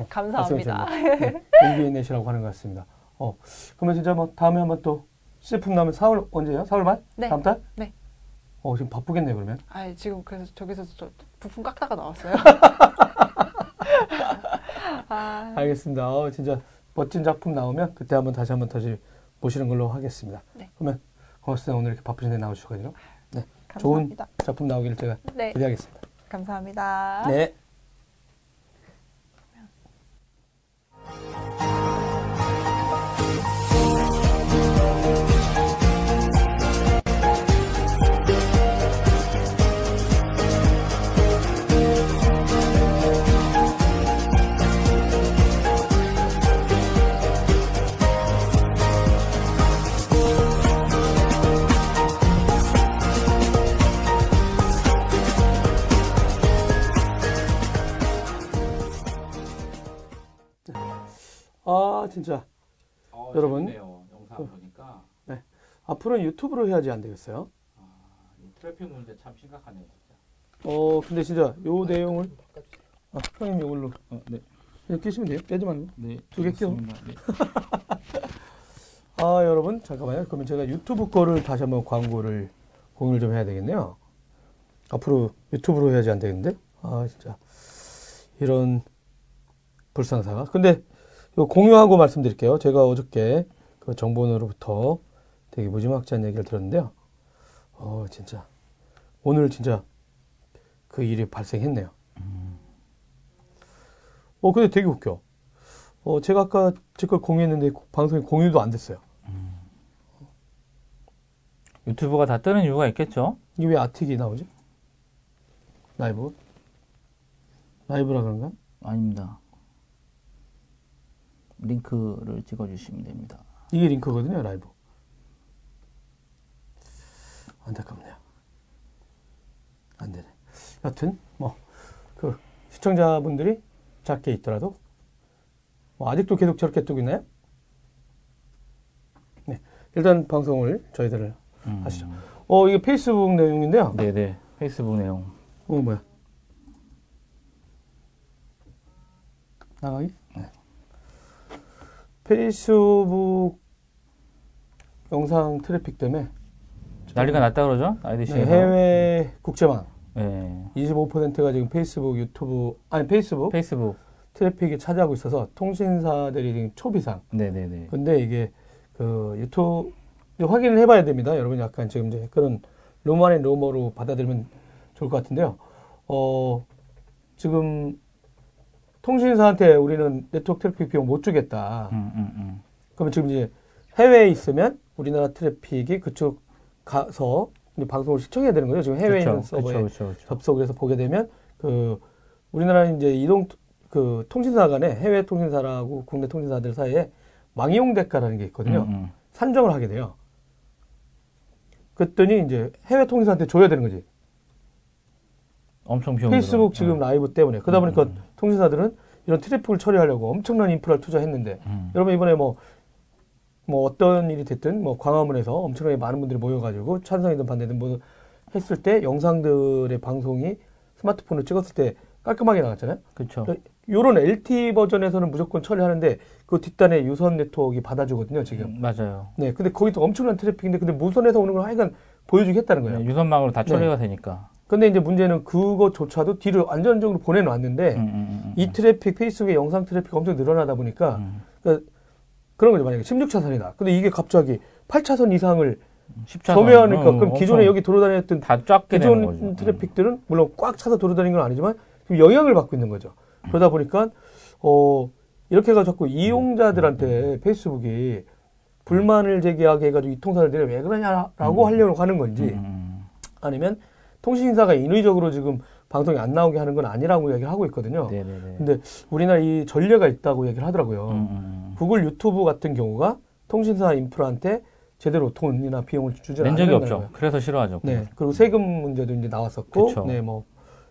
감사합니다. MBN이라고 하는 것 같습니다. 그러면 진짜 뭐 다음에 한번 또 제품 나오면 4월 언제예요? 4월 말? 네. 다음 달? 네. 지금 바쁘겠네 그러면. 지금 그래서 저기서 저 부품 깎다가 나왔어요. 알겠습니다. 진짜 멋진 작품 나오면 그때 한번 다시 모시는 걸로 하겠습니다. 네. 그러면 고맙습니다. 오늘 이렇게 바쁘신데 나오셔가지고. 네. 감사합니다. 좋은 작품 나오기를 제가 기대하겠습니다. 감사합니다. 네. 진짜 여러분 재밌네요. 영상 보니까 네 앞으로는 유튜브로 해야지 안 되겠어요. 이 트래픽 문제 참 심각하네요 진짜. 근데 진짜 요 내용을 형님 이걸로 네 이렇게 끼시면 돼요. 빼지 말고 네 두 개 끼워. 네. 여러분 잠깐만요. 그러면 제가 유튜브 거를 다시 한번 광고를 공유를 좀 해야 되겠네요. 앞으로 유튜브로 해야지 안 되겠는데 진짜 이런 불상사가 근데. 공유하고 말씀드릴게요. 제가 어저께 그 정보원으로부터 되게 무지막지한 얘기를 들었는데요. 진짜 오늘 진짜 그 일이 발생했네요. 근데 되게 웃겨. 제가 아까 제 걸 공유했는데 방송에 공유도 안 됐어요. 유튜브가 다 뜨는 이유가 있겠죠? 이게 왜 아틱이 나오지? 라이브? 라이브라 그런가? 아닙니다. 링크를 찍어주시면 됩니다. 이게 링크거든요, 라이브. 안타깝네요. 안 되네. 여튼, 그 시청자분들이 작게 있더라도, 아직도 계속 저렇게 뜨고 있나요? 네. 일단 방송을 저희들을 하시죠. 이게 페이스북 내용인데요. 네네. 페이스북 내용. 뭐야. 나가기? 네. 페이스북 영상 트래픽 때문에 난리가 났다 그러죠? IDC에서. 네, 해외 국제망. 네. 25%가 지금 페이스북, 유튜브, 아니 페이스북 트래픽이 차지하고 있어서 통신사들이 지금 초비상. 네네네. 근데 이게 그 유튜브 확인을 해봐야 됩니다. 여러분 약간 지금 이제 그런 루머 아닌 루머로 받아들이면 좋을 것 같은데요. 지금 통신사한테 우리는 네트워크 트래픽 비용 못 주겠다. 그러면 지금 이제 해외에 있으면 우리나라 트래픽이 그쪽 가서 이제 방송을 시청해야 되는 거죠. 지금 해외에 있는 서버에 접속을 해서 보게 되면 그 우리나라는 이제 이동 그 통신사 간에 해외 통신사라고 국내 통신사들 사이에 망이용 대가라는 게 있거든요. 산정을 하게 돼요. 그랬더니 이제 해외 통신사한테 줘야 되는 거지. 엄청 비용. 페이스북 지금 라이브 때문에. 그러다 보니까 통신사들은 이런 트래픽을 처리하려고 엄청난 인프라를 투자했는데, 여러분 이번에 뭐 어떤 일이 됐든 광화문에서 엄청나게 많은 분들이 모여가지고 찬성이든 반대든 뭐 했을 때 영상들의 방송이 스마트폰으로 찍었을 때 깔끔하게 나갔잖아요. 그렇죠. 요런 LTE 버전에서는 무조건 처리하는데 그 뒷단에 유선 네트워크가 받아주거든요, 지금. 맞아요. 네, 근데 거기도 엄청난 트래픽인데 근데 무선에서 오는 걸 하여간 보여주겠다는 거예요. 네, 유선망으로 다 처리가 되니까. 근데 이제 문제는 그거조차도 뒤로 안전적으로 보내놨는데 이 트래픽, 페이스북의 영상 트래픽이 엄청 늘어나다 보니까 그러니까 그런 거죠. 만약에 16차선이다. 근데 이게 갑자기 8차선 이상을 10차선. 점유하니까 그럼 기존에 여기 돌아다녔던 다 작게 기존 되는 거죠. 트래픽들은 물론 꽉 차서 돌아다닌 건 아니지만 지금 영향을 받고 있는 거죠. 그러다 보니까 이렇게 해서 자꾸 이용자들한테 페이스북이 불만을 제기하게 해가지고 이 통사들이 왜 그러냐라고 하려고 하는 건지 아니면 통신사가 인위적으로 지금 방송이 안 나오게 하는 건 아니라고 얘기를 하고 있거든요. 네네네. 근데 우리나라 이 전례가 있다고 얘기를 하더라고요. 구글 유튜브 같은 경우가 통신사 인프라한테 제대로 돈이나 비용을 주지 않는 적이 없죠. 거예요. 그래서 싫어하죠. 네. 그리고 세금 문제도 이제 나왔었고, 그쵸. 네,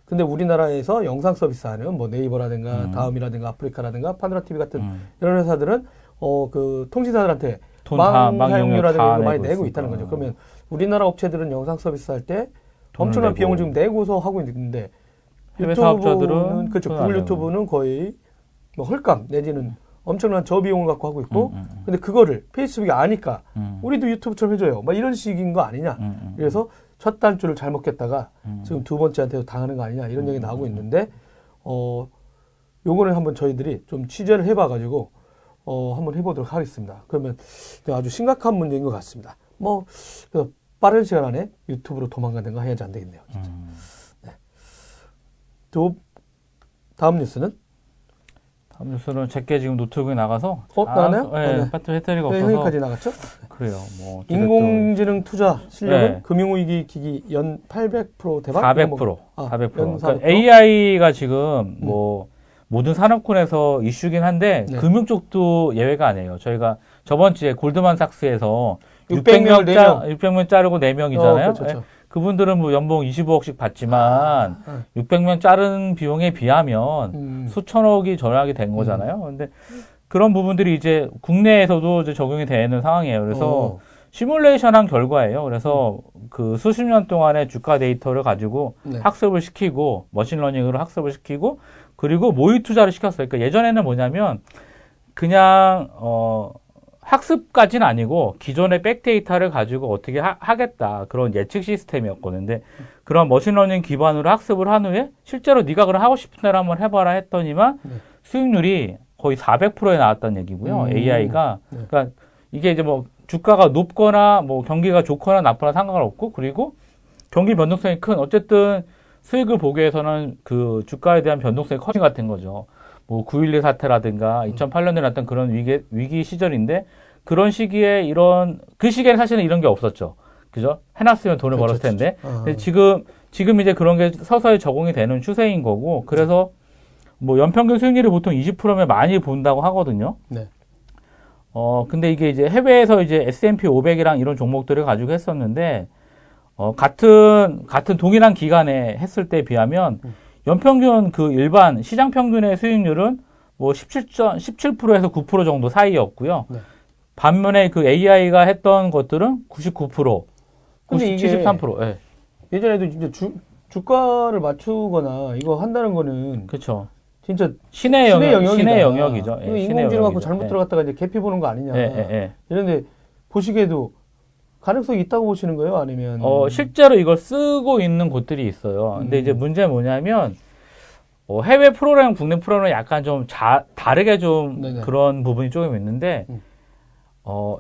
근데 우리나라에서 영상 서비스하는 네이버라든가 다음이라든가 아프리카라든가 파노라 TV 같은 이런 회사들은 그 통신사들한테 망 사용료라든가 많이 내고 있다는 거죠. 그러면 우리나라 업체들은 영상 서비스 할 때 엄청난 비용을 지금 내고서 하고 있는데 해외 사업자들은 그렇죠. 구글 유튜브는 거의 헐값 내지는 엄청난 저비용을 갖고 하고 있고 근데 그거를 페이스북이 아니까 우리도 유튜브처럼 해줘요. 막 이런 식인 거 아니냐. 그래서 첫 단추를 잘못 꼈다가 지금 두 번째한테도 당하는 거 아니냐 이런 얘기 나오고 있는데 요거는 한번 저희들이 좀 취재를 해봐가지고 한번 해보도록 하겠습니다. 그러면 아주 심각한 문제인 것 같습니다. 그래서 빠른 시간 안에 유튜브로 도망가든가 해야지 안 되겠네요. 진짜. 네. 다음 뉴스는? 다음 뉴스는 제게 지금 노트북에 나가서 나가나요? 네, 배터리 배터리가 없어서 여기까지 나갔죠? 네. 그래요. 인공지능 투자 실력은 금융위기 기기 연 800% 대박? 400%. 400%. 그러니까 AI가 지금 모든 산업군에서 이슈긴 한데 금융 쪽도 예외가 아니에요. 저희가 저번 주에 골드만삭스에서 600명 자르고 4명이잖아요. 그렇죠. 그분들은 연봉 25억씩 받지만 600명 자른 비용에 비하면 수천억이 절약이 된 거잖아요. 그런데 그런 부분들이 이제 국내에서도 이제 적용이 되는 상황이에요. 그래서 시뮬레이션한 결과예요. 그래서 그 수십 년 동안의 주가 데이터를 가지고 학습을 시키고 머신러닝으로 학습을 시키고 그리고 모의 투자를 시켰어요. 그러니까 예전에는 뭐냐면 그냥 학습까지는 아니고 기존의 백데이터를 가지고 어떻게 하겠다 그런 예측 시스템이었거든요. 근데 그런 머신러닝 기반으로 학습을 한 후에 실제로 네가 그럼 하고 싶은 대로 한번 해봐라 했더니만 수익률이 거의 400%에 나왔다는 얘기고요. AI가. 네. 그러니까 이게 이제 뭐 주가가 높거나 뭐 경기가 좋거나 나쁘나 상관없고, 그리고 경기 변동성이 큰, 어쨌든 수익을 보기 위해서는 그 주가에 대한 변동성이 커진 같은 거죠. 뭐 9.11 사태라든가 2008년에 났던 그런 위기 시절인데, 그런 시기에 이런, 그 시기에는 사실은 이런 게 없었죠. 그죠? 해놨으면 돈을 벌었을 텐데. 아. 근데 지금 이제 그런 게 서서히 적응이 되는 추세인 거고, 그래서 뭐 연평균 수익률이 보통 20%면 많이 본다고 하거든요. 네. 근데 이게 이제 해외에서 이제 S&P 500이랑 이런 종목들을 가지고 했었는데, 같은 동일한 기간에 했을 때에 비하면, 연평균 그 일반 시장 평균의 수익률은 뭐 17%에서 9% 정도 사이였고요. 네. 반면에 그 AI가 했던 것들은 99%, 73%. 예. 예전에도 진짜 주가를 맞추거나 이거 한다는 거는. 그렇죠. 진짜 신의 영역이죠. 예, 인공지능 갖고 잘못 들어갔다가 이제 개피 보는 거 아니냐. 예. 이런데 보시기에도 가능성이 있다고 보시는 거예요? 아니면? 실제로 이걸 쓰고 있는 곳들이 있어요. 근데 이제 문제는 뭐냐면, 해외 프로랑 국내 프로랑 약간 좀 다르게 좀 네네. 그런 부분이 조금 있는데,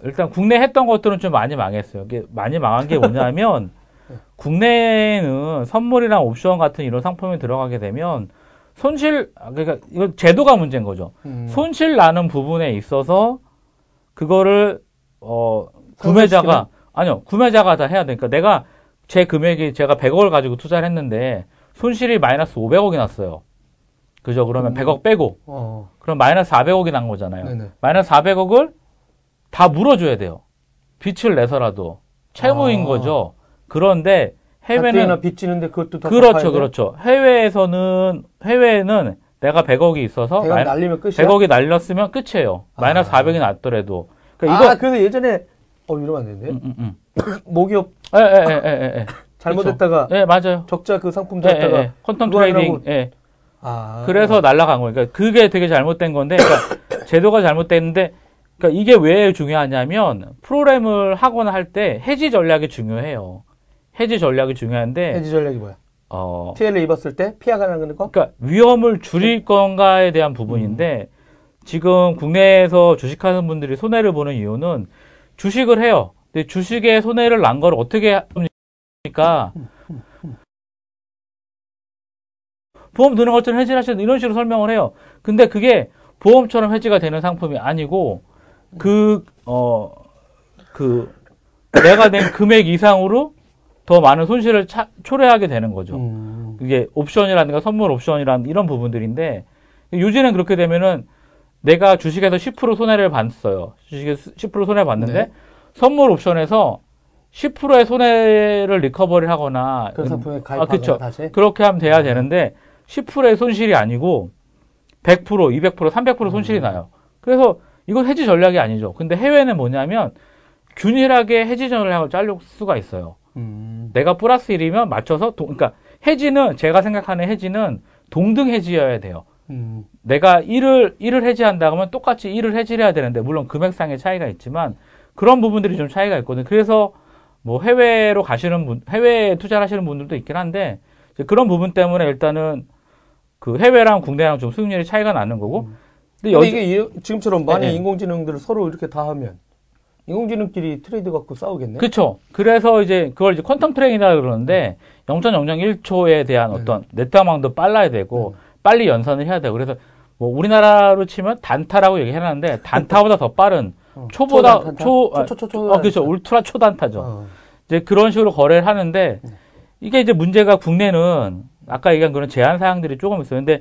일단 국내 했던 것들은 좀 많이 망했어요. 이게 많이 망한 게 뭐냐면, 국내에는 선물이랑 옵션 같은 이런 상품이 들어가게 되면, 그러니까 이건 제도가 문제인 거죠. 손실 나는 부분에 있어서 그거를 구매자가 다 해야 되니까, 내가 제 금액이 제가 100억을 가지고 투자를 했는데 손실이 마이너스 500억이 났어요. 그죠? 그러면 100억 빼고 그럼 마이너스 400억이 난 거잖아요. 네네. 마이너스 400억을 다 물어줘야 돼요. 빚을 내서라도 채무인 거죠. 그런데 해외는 빚지는데 그것도 다 그렇죠. 해외에는 내가 100억이 있어서 100억이 날렸으면 끝이에요. 마이너스 400이 났더라도. 그러니까 그래서 예전에 이러면 안 되는데. 모기업 잘못했다가 그렇죠. 예, 맞아요. 적자 그 상품 샀다가 퀀텀 트레이딩. 예. 그래서 날라간 거예요. 그러니까 그게 되게 잘못된 건데, 그러니까 제도가 잘못됐는데, 그러니까 이게 왜 중요하냐면, 프로그램을 하거나 할 때 해지 전략이 중요해요. 해지 전략이 중요한데, 해지 전략이 뭐야? 피해를 입었을 때 피하가는 거? 그러니까 위험을 줄일 건가에 대한 부분인데, 지금 국내에서 주식하는 분들이 손해를 보는 이유는 주식을 해요. 근데 주식에 손해를 난 걸 어떻게 합니까? 보험 드는 것처럼 해지하시는 이런 식으로 설명을 해요. 근데 그게 보험처럼 해지가 되는 상품이 아니고, 내가 낸 금액 이상으로 더 많은 손실을 초래하게 되는 거죠. 이게 옵션이라든가 선물 옵션이라든가 이런 부분들인데, 요즘은 그렇게 되면은 내가 주식에서 10% 손해를 봤어요. 주식에서 10% 손해 봤는데, 네. 선물 옵션에서 10%의 손해를 리커버리 하거나, 그 상품에 가입하거나 다시? 그렇게 하면 돼야 되는데, 10%의 손실이 아니고 100%, 200%, 300% 손실이 나요. 그래서 이건 해지 전략이 아니죠. 근데 해외는 뭐냐면 균일하게 해지 전략을 짜려고 수가 있어요. 내가 플러스 1이면 맞춰서 그러니까 해지는, 제가 생각하는 해지는 동등 해지여야 돼요. 내가 1을 해지한다 그러면 똑같이 1을 해지를 해야 되는데, 물론 금액상의 차이가 있지만 그런 부분들이 좀 차이가 있거든요. 그래서 뭐 해외로 가시는 해외에 투자를 하시는 분들도 있긴 한데, 그런 부분 때문에 일단은 그 해외랑 국내랑 좀 수익률이 차이가 나는 거고. 근데 이게 지금처럼 많이 인공지능들을 서로 이렇게 다 하면 인공지능끼리 트레이드 갖고 싸우겠네. 그렇죠. 그래서 이제 그걸 이제 퀀텀 트레이딩이라고 그러는데, 0.001초에 대한 어떤 네트워크망도 빨라야 되고 빨리 연산을 해야 돼요. 그래서 뭐 우리나라로 치면 단타라고 얘기해놨는데, 단타보다 더 빠른 초단타? 그렇죠. 울트라 초단타죠. 이제 그런 식으로 거래를 하는데, 이게 이제 문제가 국내는 아까 얘기한 그런 제한 사항들이 조금 있어요. 근데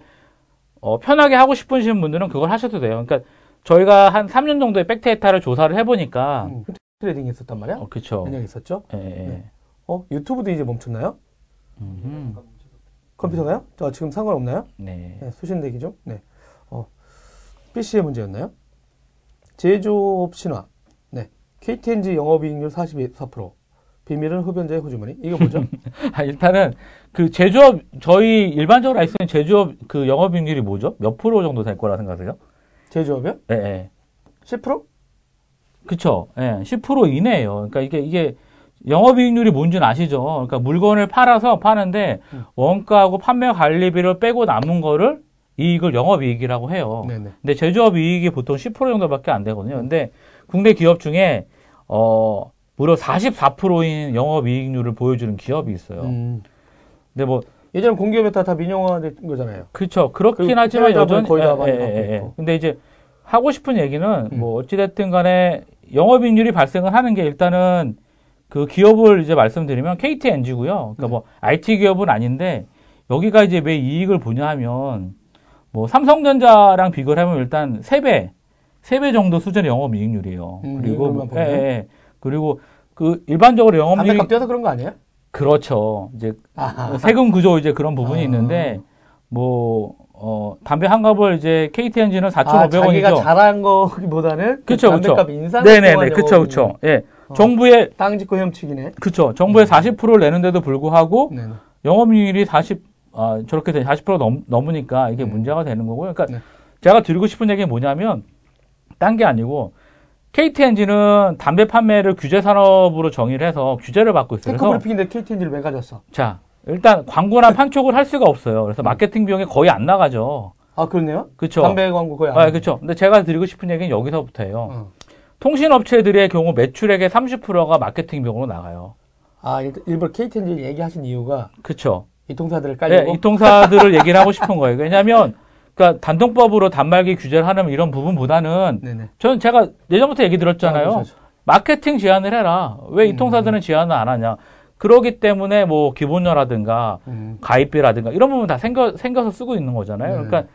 편하게 하고 싶으신 분들은 그걸 하셔도 돼요. 그러니까 저희가 한 3년 정도의 백데이터를 조사를 해보니까 트레이딩 있었단 말이야. 그렇죠. 그냥 있었죠. 네. 유튜브도 이제 멈췄나요? 컴퓨터가요? 지금 상관없나요? 네. 수신대기 좀. 네. PC의 문제였나요? 제조업 신화. 네. KT&G 영업이익률 44%. 비밀은 흡연자의 호주머니. 이거 뭐죠? 일단은 그 제조업, 저희 일반적으로 알수 있는 제조업 그 영업이익률이 뭐죠? 몇 프로 정도 될 거라 생각하세요? 제조업이요? 네. 10%? 그쵸. 예. 10% 이내에요. 그러니까 이게 영업이익률이 뭔지는 아시죠? 그러니까 물건을 팔아서 파는데 원가하고 판매 관리비를 빼고 남은 거를 이익을 영업이익이라고 해요. 네네. 근데 제조업이익이 보통 10% 정도밖에 안 되거든요. 근데 국내 기업 중에 무려 44%인 영업이익률을 보여주는 기업이 있어요. 근데 뭐 예전에 공기업에 다 민영화된 거잖아요. 그렇죠. 그렇긴 하지만 여전히 거의 다 근데 이제 하고 싶은 얘기는 뭐 어찌됐든 간에 영업이익률이 발생을 하는 게 일단은 그 기업을 이제 말씀드리면 KT&G고요. 그러니까 뭐 IT 기업은 아닌데 여기가 이제 왜 이익을 보냐 하면 뭐 삼성전자랑 비교를 하면 일단 3배 정도 수준의 영업이익률이에요. 그리고 그리고 그 일반적으로 영업이익 담배값 떼서 그런 거 아니에요? 그렇죠. 이제 세금 구조 이제 그런 부분이 있는데 뭐 담배 한 갑을 이제 KT&G는 4,500원이죠. 자기가 잘한 거보다는 그쵸, 그 담배값 인상. 네네네. 그렇죠. 예. 정부의 땅 짓고 헤엄치기네. 그렇죠. 정부의 40%를 내는데도 불구하고 네네. 영업이익률이 저렇게 되니 40% 넘으니까 이게 문제가 되는 거고요. 그러니까 제가 드리고 싶은 얘기는 뭐냐면 딴 게 아니고 KT&G는 담배 판매를 규제 산업으로 정의를 해서 규제를 받고 있어요. 테크 브리핑인데 KT&G를 왜 가졌어? 자, 일단 광고나 판촉을 할 수가 없어요. 그래서 마케팅 비용이 거의 안 나가죠. 아, 그렇네요. 그렇죠. 담배 광고 거의 안 나가요. 아, 그렇죠. 근데 제가 드리고 싶은 얘기는 여기서부터예요. 통신업체들의 경우 매출액의 30%가 마케팅 비용으로 나가요. 아, 일부러 KT&G를 얘기하신 이유가 그렇죠. 이통사들을 깔리고? 네, 이통사들을 얘기를 하고 싶은 거예요. 왜냐하면 그러니까 단통법으로 단말기 규제를 하는 이런 부분보다는 네네. 저는 제가 예전부터 얘기 들었잖아요. 마케팅 제한을 해라. 왜 이통사들은 제한을 안 하냐. 그러기 때문에 뭐 기본료라든가 가입비라든가 이런 부분 다 생겨서 쓰고 있는 거잖아요. 네. 그러니까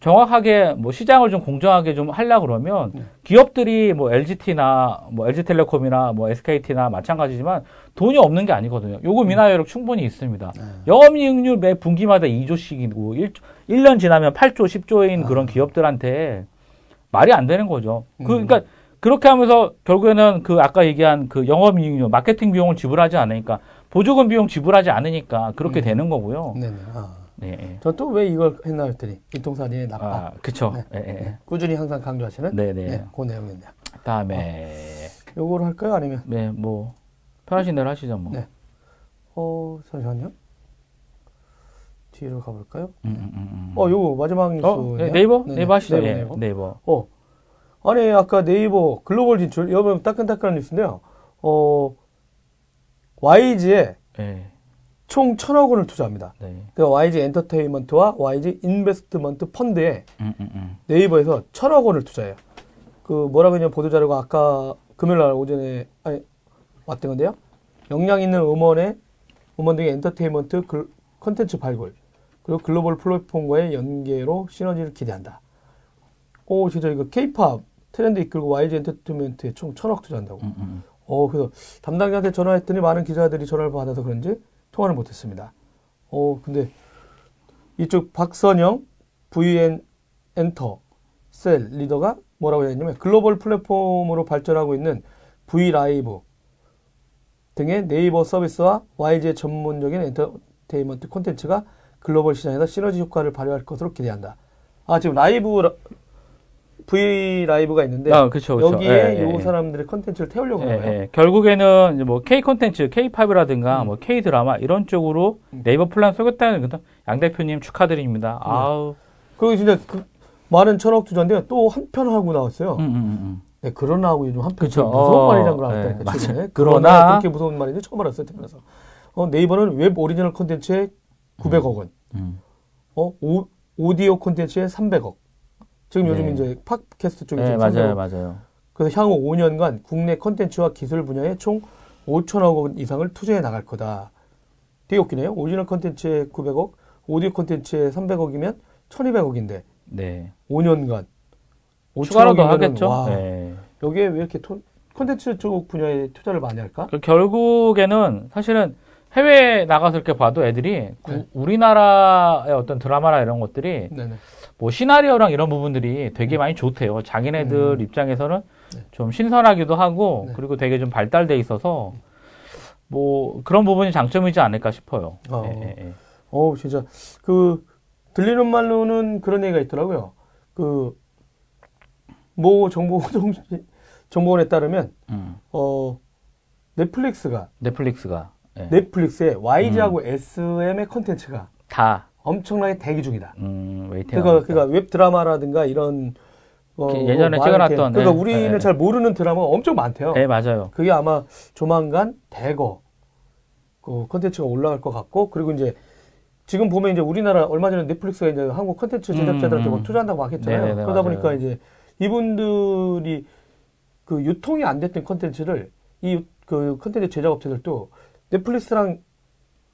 정확하게 뭐 시장을 좀 공정하게 좀 하려고 그러면 기업들이 뭐 LGT나 뭐 LG텔레콤이나 뭐 SKT나 마찬가지지만 돈이 없는 게 아니거든요. 요금 인하 여력 충분히 있습니다. 영업이익률 매 분기마다 2조씩이고 1년 지나면 8조, 10조인 그런 기업들한테 말이 안 되는 거죠. 그러니까 그렇게 하면서 결국에는 그 아까 얘기한 그 영업이익률, 마케팅 비용을 지불하지 않으니까 보조금 비용 지불하지 않으니까 그렇게 되는 거고요. 네네. 네. 저 또 왜 이걸 했나 했더니 이통사들이 나빠. 아, 그렇죠. 네. 네. 네. 꾸준히 항상 강조하시는 네, 그 내용입니다. 다음에 요거로 할까요? 아니면 네, 뭐 편하신 대로 하시죠, 뭐. 네. 잠시만요. 뒤로 가볼까요? 요거 마지막 뉴스. 네, 네이버? 네네. 네이버 하시죠. 네이버. 아니 아까 네이버 글로벌 진출 여러분 따끈따끈한 뉴스인데요. YG에 총 1,000억 원을 투자합니다. 네. YG 엔터테인먼트와 YG 인베스트먼트 펀드에 네이버에서 1,000억 원을 투자해요. 그 뭐라고 했냐면 보도자료가 아까 금요일날 오전에 왔던 건데요. 역량 있는 음원 등의 엔터테인먼트 콘텐츠 발굴 그리고 글로벌 플랫폼과의 연계로 시너지를 기대한다. 오 진짜 이거 K-POP 트렌드 이끌고 YG 엔터테인먼트에 총 1,000억 투자한다고. 그래서 담당자한테 전화했더니 많은 기자들이 전화를 받아서 그런지 통화를 못했습니다. 근데 이쪽 박선영 VN 엔터 셀 리더가 뭐라고 했냐면 글로벌 플랫폼으로 발전하고 있는 V 라이브 등의 네이버 서비스와 YG의 전문적인 엔터테인먼트 콘텐츠가 글로벌 시장에서 시너지 효과를 발휘할 것으로 기대한다. 아 지금 V 라이브가 있는데 그쵸. 여기에 이 사람들의 콘텐츠를 태우려고 하는 거예요. 결국에는 이제 뭐 K 콘텐츠, K-팝이라든가 뭐 K 드라마 이런 쪽으로 네이버 플랜 쏘겠다는 양 대표님 축하드립니다. 아우. 그리고 진짜 그 많은 1,000억 투자인데 또 한편 하고 나왔어요. 네, 그러나 하고 요즘 한편 무서운 말이란 걸 알았다니까. 그러나 그렇게 무서운 말인지 처음 알았어요. 그래서 네이버는 웹 오리지널 콘텐츠에 900억 원, 오디오 콘텐츠에 300억. 지금 요즘 이제 팟캐스트 쪽이 좀 맞아요. 그래서 향후 5년간 국내 콘텐츠와 기술 분야에 총 5,000억 원 이상을 투자해 나갈 거다. 되게 웃기네요. 오리지널 콘텐츠에 900억, 오디오 콘텐츠에 300억이면 1,200억인데 5년간 5,000억 추가로 더 하겠죠. 여기에 왜 이렇게 콘텐츠 쪽 분야에 투자를 많이 할까? 결국에는 사실은 해외에 나가서 이렇게 봐도 애들이 우리나라의 어떤 드라마나 이런 것들이 뭐 시나리오랑 이런 부분들이 되게 많이 좋대요. 자기네들 입장에서는 좀 신선하기도 하고 그리고 되게 좀 발달돼 있어서 뭐 그런 부분이 장점이지 않을까 싶어요. 진짜 그 들리는 말로는 그런 얘기가 있더라고요. 그 뭐 정보원에 따르면 넷플릭스에 YG하고 SM의 콘텐츠가 다 엄청나게 대기 중이다. 그러니까 웹 드라마라든가 이런 예전에 찍어놨던. 그러니까 우리는 네. 잘 모르는 드라마가 엄청 많대요. 네, 맞아요. 그게 아마 조만간 대거 그 콘텐츠가 올라갈 것 같고, 그리고 이제 지금 보면 이제 우리나라 얼마 전에 넷플릭스가 이제 한국 콘텐츠 제작자들한테 뭐 투자한다고 하겠잖아요. 네네, 그러다 맞아요. 보니까 이제 이분들이 그 유통이 안 됐던 콘텐츠를 이 그 콘텐츠 제작업체들도 넷플릭스랑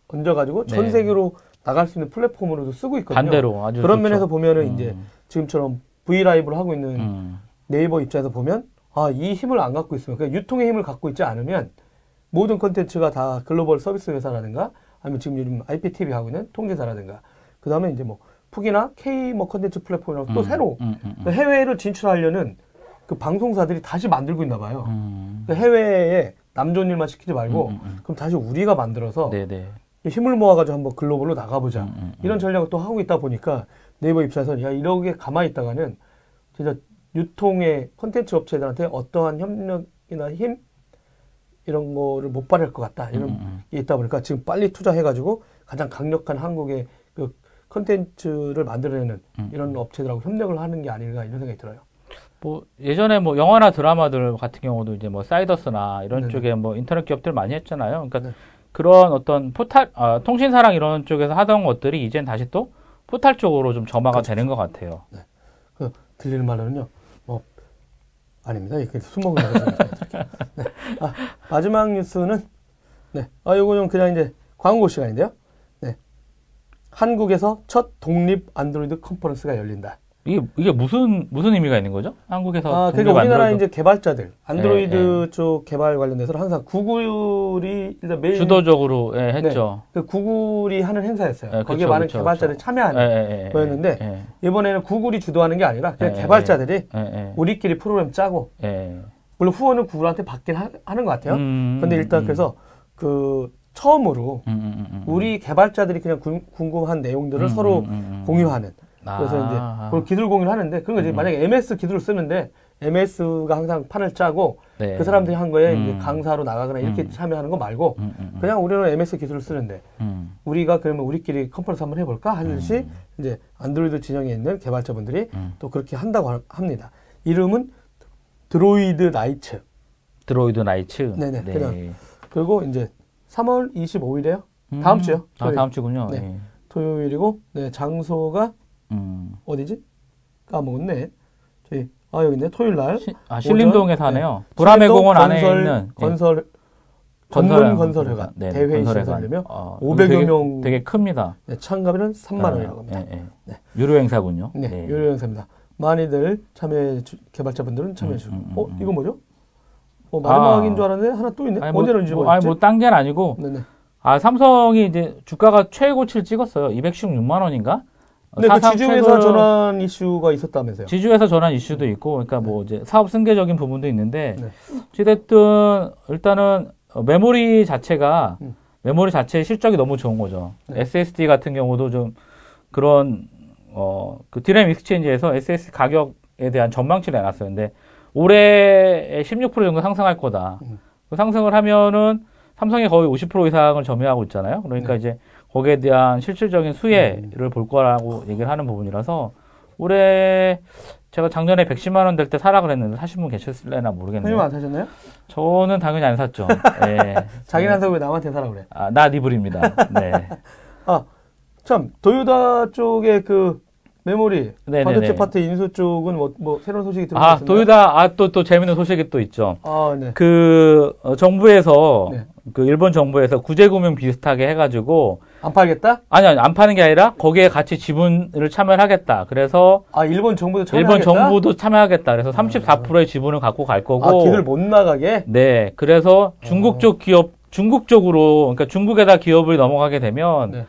얹어가지고 전 네. 세계로 나갈 수 있는 플랫폼으로도 쓰고 있거든요. 반대로 아주 그런 좋죠. 면에서 보면은 이제 지금처럼 V라이브를 하고 있는 네이버 입장에서 보면 아, 이 힘을 안 갖고 있으면, 그러니까 유통의 힘을 갖고 있지 않으면 모든 콘텐츠가 다 글로벌 서비스 회사라든가 아니면 지금 요즘 IPTV 하고 있는 통신사라든가 그 다음에 이제 뭐 푸기나 K 뭐 콘텐츠 플랫폼이라고 또 새로 해외를 진출하려는 그 방송사들이 다시 만들고 있나 봐요. 그러니까 해외에 남존 일만 시키지 말고 그럼 다시 우리가 만들어서 네네. 힘을 모아가지고 한번 글로벌로 나가보자. 이런 전략을 또 하고 있다 보니까 네이버 입장에서는 야, 이렇게 가만히 있다가는 진짜 유통의 콘텐츠 업체들한테 어떠한 협력이나 힘? 이런 거를 못 바랄 것 같다. 이런 게 있다 보니까 지금 빨리 투자해가지고 가장 강력한 한국의 그 콘텐츠를 만들어내는 이런 업체들하고 협력을 하는 게 아닐까 이런 생각이 들어요. 뭐 예전에 뭐 영화나 드라마들 같은 경우도 이제 뭐 사이더스나 이런 네네. 쪽에 뭐 인터넷 기업들 많이 했잖아요. 그러니까 네. 그런 어떤 포탈, 통신사랑 이런 쪽에서 하던 것들이 이젠 다시 또 포탈 쪽으로 좀 점화가 되는 것 같아요. 네. 그, 들리는 말로는요, 뭐, 아닙니다. 이렇게 숨먹은 말씀드릴게요. 네. 아, 마지막 뉴스는, 네. 아, 요거는 그냥 이제 광고 시간인데요. 네. 한국에서 첫 독립 안드로이드 컨퍼런스가 열린다. 이게 무슨 의미가 있는 거죠? 한국에서. 아, 그러니까 우리나라 안드로이드. 이제 개발자들, 안드로이드 네, 쪽 개발 관련해서 항상 구글이 일단 메인. 주도적으로, 예, 했죠. 네, 그 구글이 하는 행사였어요. 네, 거기에 그쵸, 많은 그쵸, 개발자들이 그쵸. 참여하는 네, 거였는데, 네. 이번에는 구글이 주도하는 게 아니라, 그냥 네, 개발자들이 네, 우리끼리 프로그램 짜고, 네. 물론 후원은 구글한테 받긴 하는 것 같아요. 근데 일단 그래서 그, 처음으로 우리 개발자들이 그냥 궁금한 내용들을 서로 공유하는, 그래서 이제 그걸 기술 공유를 하는데 그런 거지 만약에 MS 기술을 쓰는데 MS가 항상 판을 짜고 네. 그 사람들이 한 거에 이제 강사로 나가거나 이렇게 참여하는 거 말고 그냥 우리는 MS 기술을 쓰는데 우리가 그러면 우리끼리 컨퍼런스 한번 해볼까 하듯이 이제 안드로이드 진영에 있는 개발자분들이 또 그렇게 한다고 합니다. 이름은 드로이드 나이츠. 드로이드 나이츠. 네네. 네. 그냥. 그리고 이제 3월 25일에요. 다음 주요. 토요일. 아, 다음 주군요. 네. 네. 토요일이고 네, 장소가 어디지? 까먹었네. 저희, 아, 여기 있네. 토요일 날. 신림동에 사네요. 네. 보라매공원 안에 있는. 건설회관. 네. 대회의 신설이며 500여 명. 되게 큽니다. 네, 참가비는 3만 원이라고 합니다. 네. 유료행사군요. 네. 네. 유료행사입니다. 많이들 참여해, 개발자분들은 참여해주고. 이거 뭐죠? 마지막인 줄 알았는데 하나 또 있네. 언제 넣은지 모르겠지. 아니, 뭐, 딴 게 아니고. 네네. 아, 삼성이 이제 주가가 최고치를 찍었어요. 216만 원인가? 네, 그 지주회사 전환 이슈가 있었다면서요? 지주회사 전환 이슈도 있고, 그러니까 네. 뭐 이제 사업 승계적인 부분도 있는데, 네. 어찌됐든 일단은 메모리 자체가 메모리 자체의 실적이 너무 좋은 거죠. 네. SSD 같은 경우도 좀 그런 그 디램 익스체인지에서 SSD 가격에 대한 전망치를 내놨어요. 근데 올해 16% 정도 상승할 거다. 그 상승을 하면은 삼성이 거의 50% 이상을 점유하고 있잖아요. 그러니까 네. 이제 거기에 대한 실질적인 수혜를 볼 거라고 얘기를 하는 부분이라서 올해 제가 작년에 110만 원 될 때 사라 그랬는데 사신 분 계셨을래나 모르겠네요. 형님 안 사셨나요? 저는 당연히 안 샀죠. 네. 자기는 안 사고 왜 남한테 사라 그래? 아, 나 니블입니다. 네. 아, 참 도요타 쪽에 그 메모리 반도체 파트 인수 쪽은 뭐 새로운 소식이 들어왔습니다. 아, 도요타 또 재밌는 소식이 또 있죠. 아, 네. 그 정부에서 네. 그 일본 정부에서 구제금융 비슷하게 해가지고 안 팔겠다? 아니 안 파는 게 아니라 거기에 같이 지분을 참여하겠다. 그래서 아 일본 정부도 참여하겠다. 일본 정부도 참여하겠다. 그래서 34%의 지분을 갖고 갈 거고. 아 기술 못 나가게? 네. 그래서 중국 쪽 기업 중국 쪽으로 그러니까 중국에다 기업을 넘어가게 되면 네.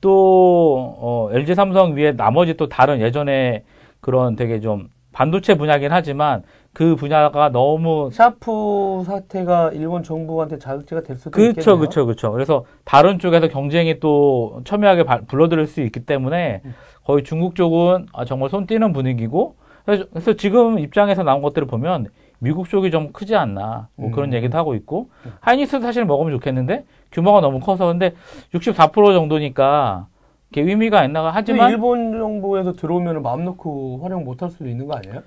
또 LG 삼성 위에 나머지 또 다른 예전에 그런 되게 좀 반도체 분야긴 하지만 그 분야가 너무 샤프 사태가 일본 정부한테 자극제가 될 수도 있겠네요. 그렇죠. 그래서 다른 쪽에서 경쟁이 또 첨예하게 불러들일 수 있기 때문에 거의 중국 쪽은 정말 손띄는 분위기고 그래서 지금 입장에서 나온 것들을 보면 미국 쪽이 좀 크지 않나 뭐 그런 얘기도 하고 있고 하이닉스도 사실 먹으면 좋겠는데 규모가 너무 커서 근데 64% 정도니까 의미가 안 나가. 하지만 일본 정부에서 들어오면 마음 놓고 활용 못할 수도 있는 거 아니에요?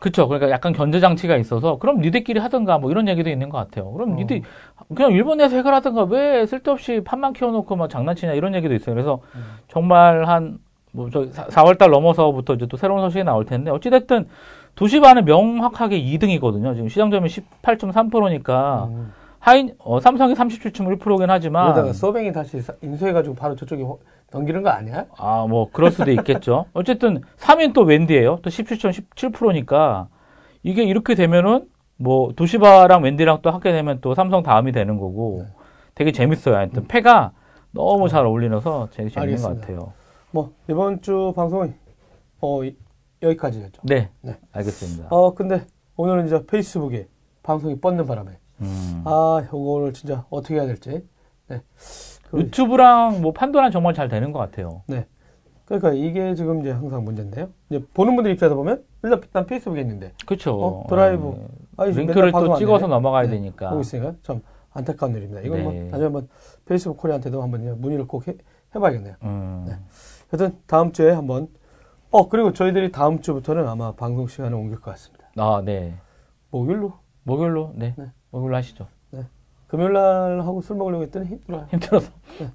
그렇죠. 그러니까 약간 견제 장치가 있어서 그럼 니들끼리 하든가 뭐 이런 얘기도 있는 것 같아요. 그럼 니들 그냥 일본에서 해결하든가 왜 쓸데없이 판만 키워놓고 막 장난치냐 이런 얘기도 있어요. 그래서 정말 한 뭐 저 4월달 넘어서부터 이제 또 새로운 소식이 나올 텐데 어찌됐든 2시 반에 명확하게 2등이거든요. 지금 시장 점유율이 18.3%니까 삼성이 37.1%긴 하지만 그러다가 서뱅이 다시 인수해가지고 바로 저쪽에 넘기는 거 아니야? 아, 뭐 그럴 수도 있겠죠. 어쨌든 3위는 또 웬디예요. 또 17.17%니까 이게 이렇게 되면은 뭐 도시바랑 웬디랑 또 하게 되면 또 삼성 다음이 되는 거고 네. 되게 재밌어요. 하여튼 패가 너무 잘 어울리면서 되게 재밌는 것 같아요. 뭐 이번 주 방송은 여기까지였죠. 네, 네, 알겠습니다. 근데 오늘은 이제 페이스북에 방송이 뻗는 바람에 이거를 진짜 어떻게 해야 될지. 네. 유튜브랑 뭐 판도는 정말 잘 되는 것 같아요. 네. 그러니까 이게 지금 이제 항상 문제인데요. 이제 보는 분들 입장에서 보면 일단 페이스북에 있는데. 그렇죠. 드라이브. 링크를 또 찍어서 넘어가야 되니까. 보고 있으니까 참 안타까운 일입니다. 이건 뭐 나중에 한번 페이스북 코리아한테도 한번 문의를 꼭 해봐야겠네요. 네. 하여튼 다음 주에 한번. 그리고 저희들이 다음 주부터는 아마 방송 시간을 옮길 것 같습니다. 아, 네. 목요일로. 네. 네. 목요일로 하시죠. 네. 금요일날 하고 술 먹으려고 했더니 힘들어서. 네.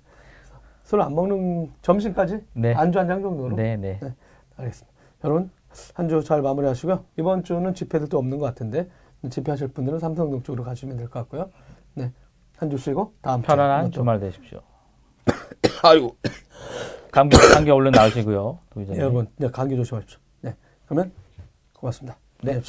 술 안 먹는 점심까지? 네. 안주 한 장 정도로? 네네. 네. 알겠습니다. 여러분, 한 주 잘 마무리 하시고요. 이번 주는 집회들도 없는 것 같은데, 집회하실 분들은 삼성동 쪽으로 가시면 될 것 같고요. 네. 한 주 쉬고, 다음 주. 편안한 주말 되십시오. 아이고. 감기 얼른 나으시고요. 네, 여러분, 감기 조심하십시오. 네. 그러면, 고맙습니다. 네.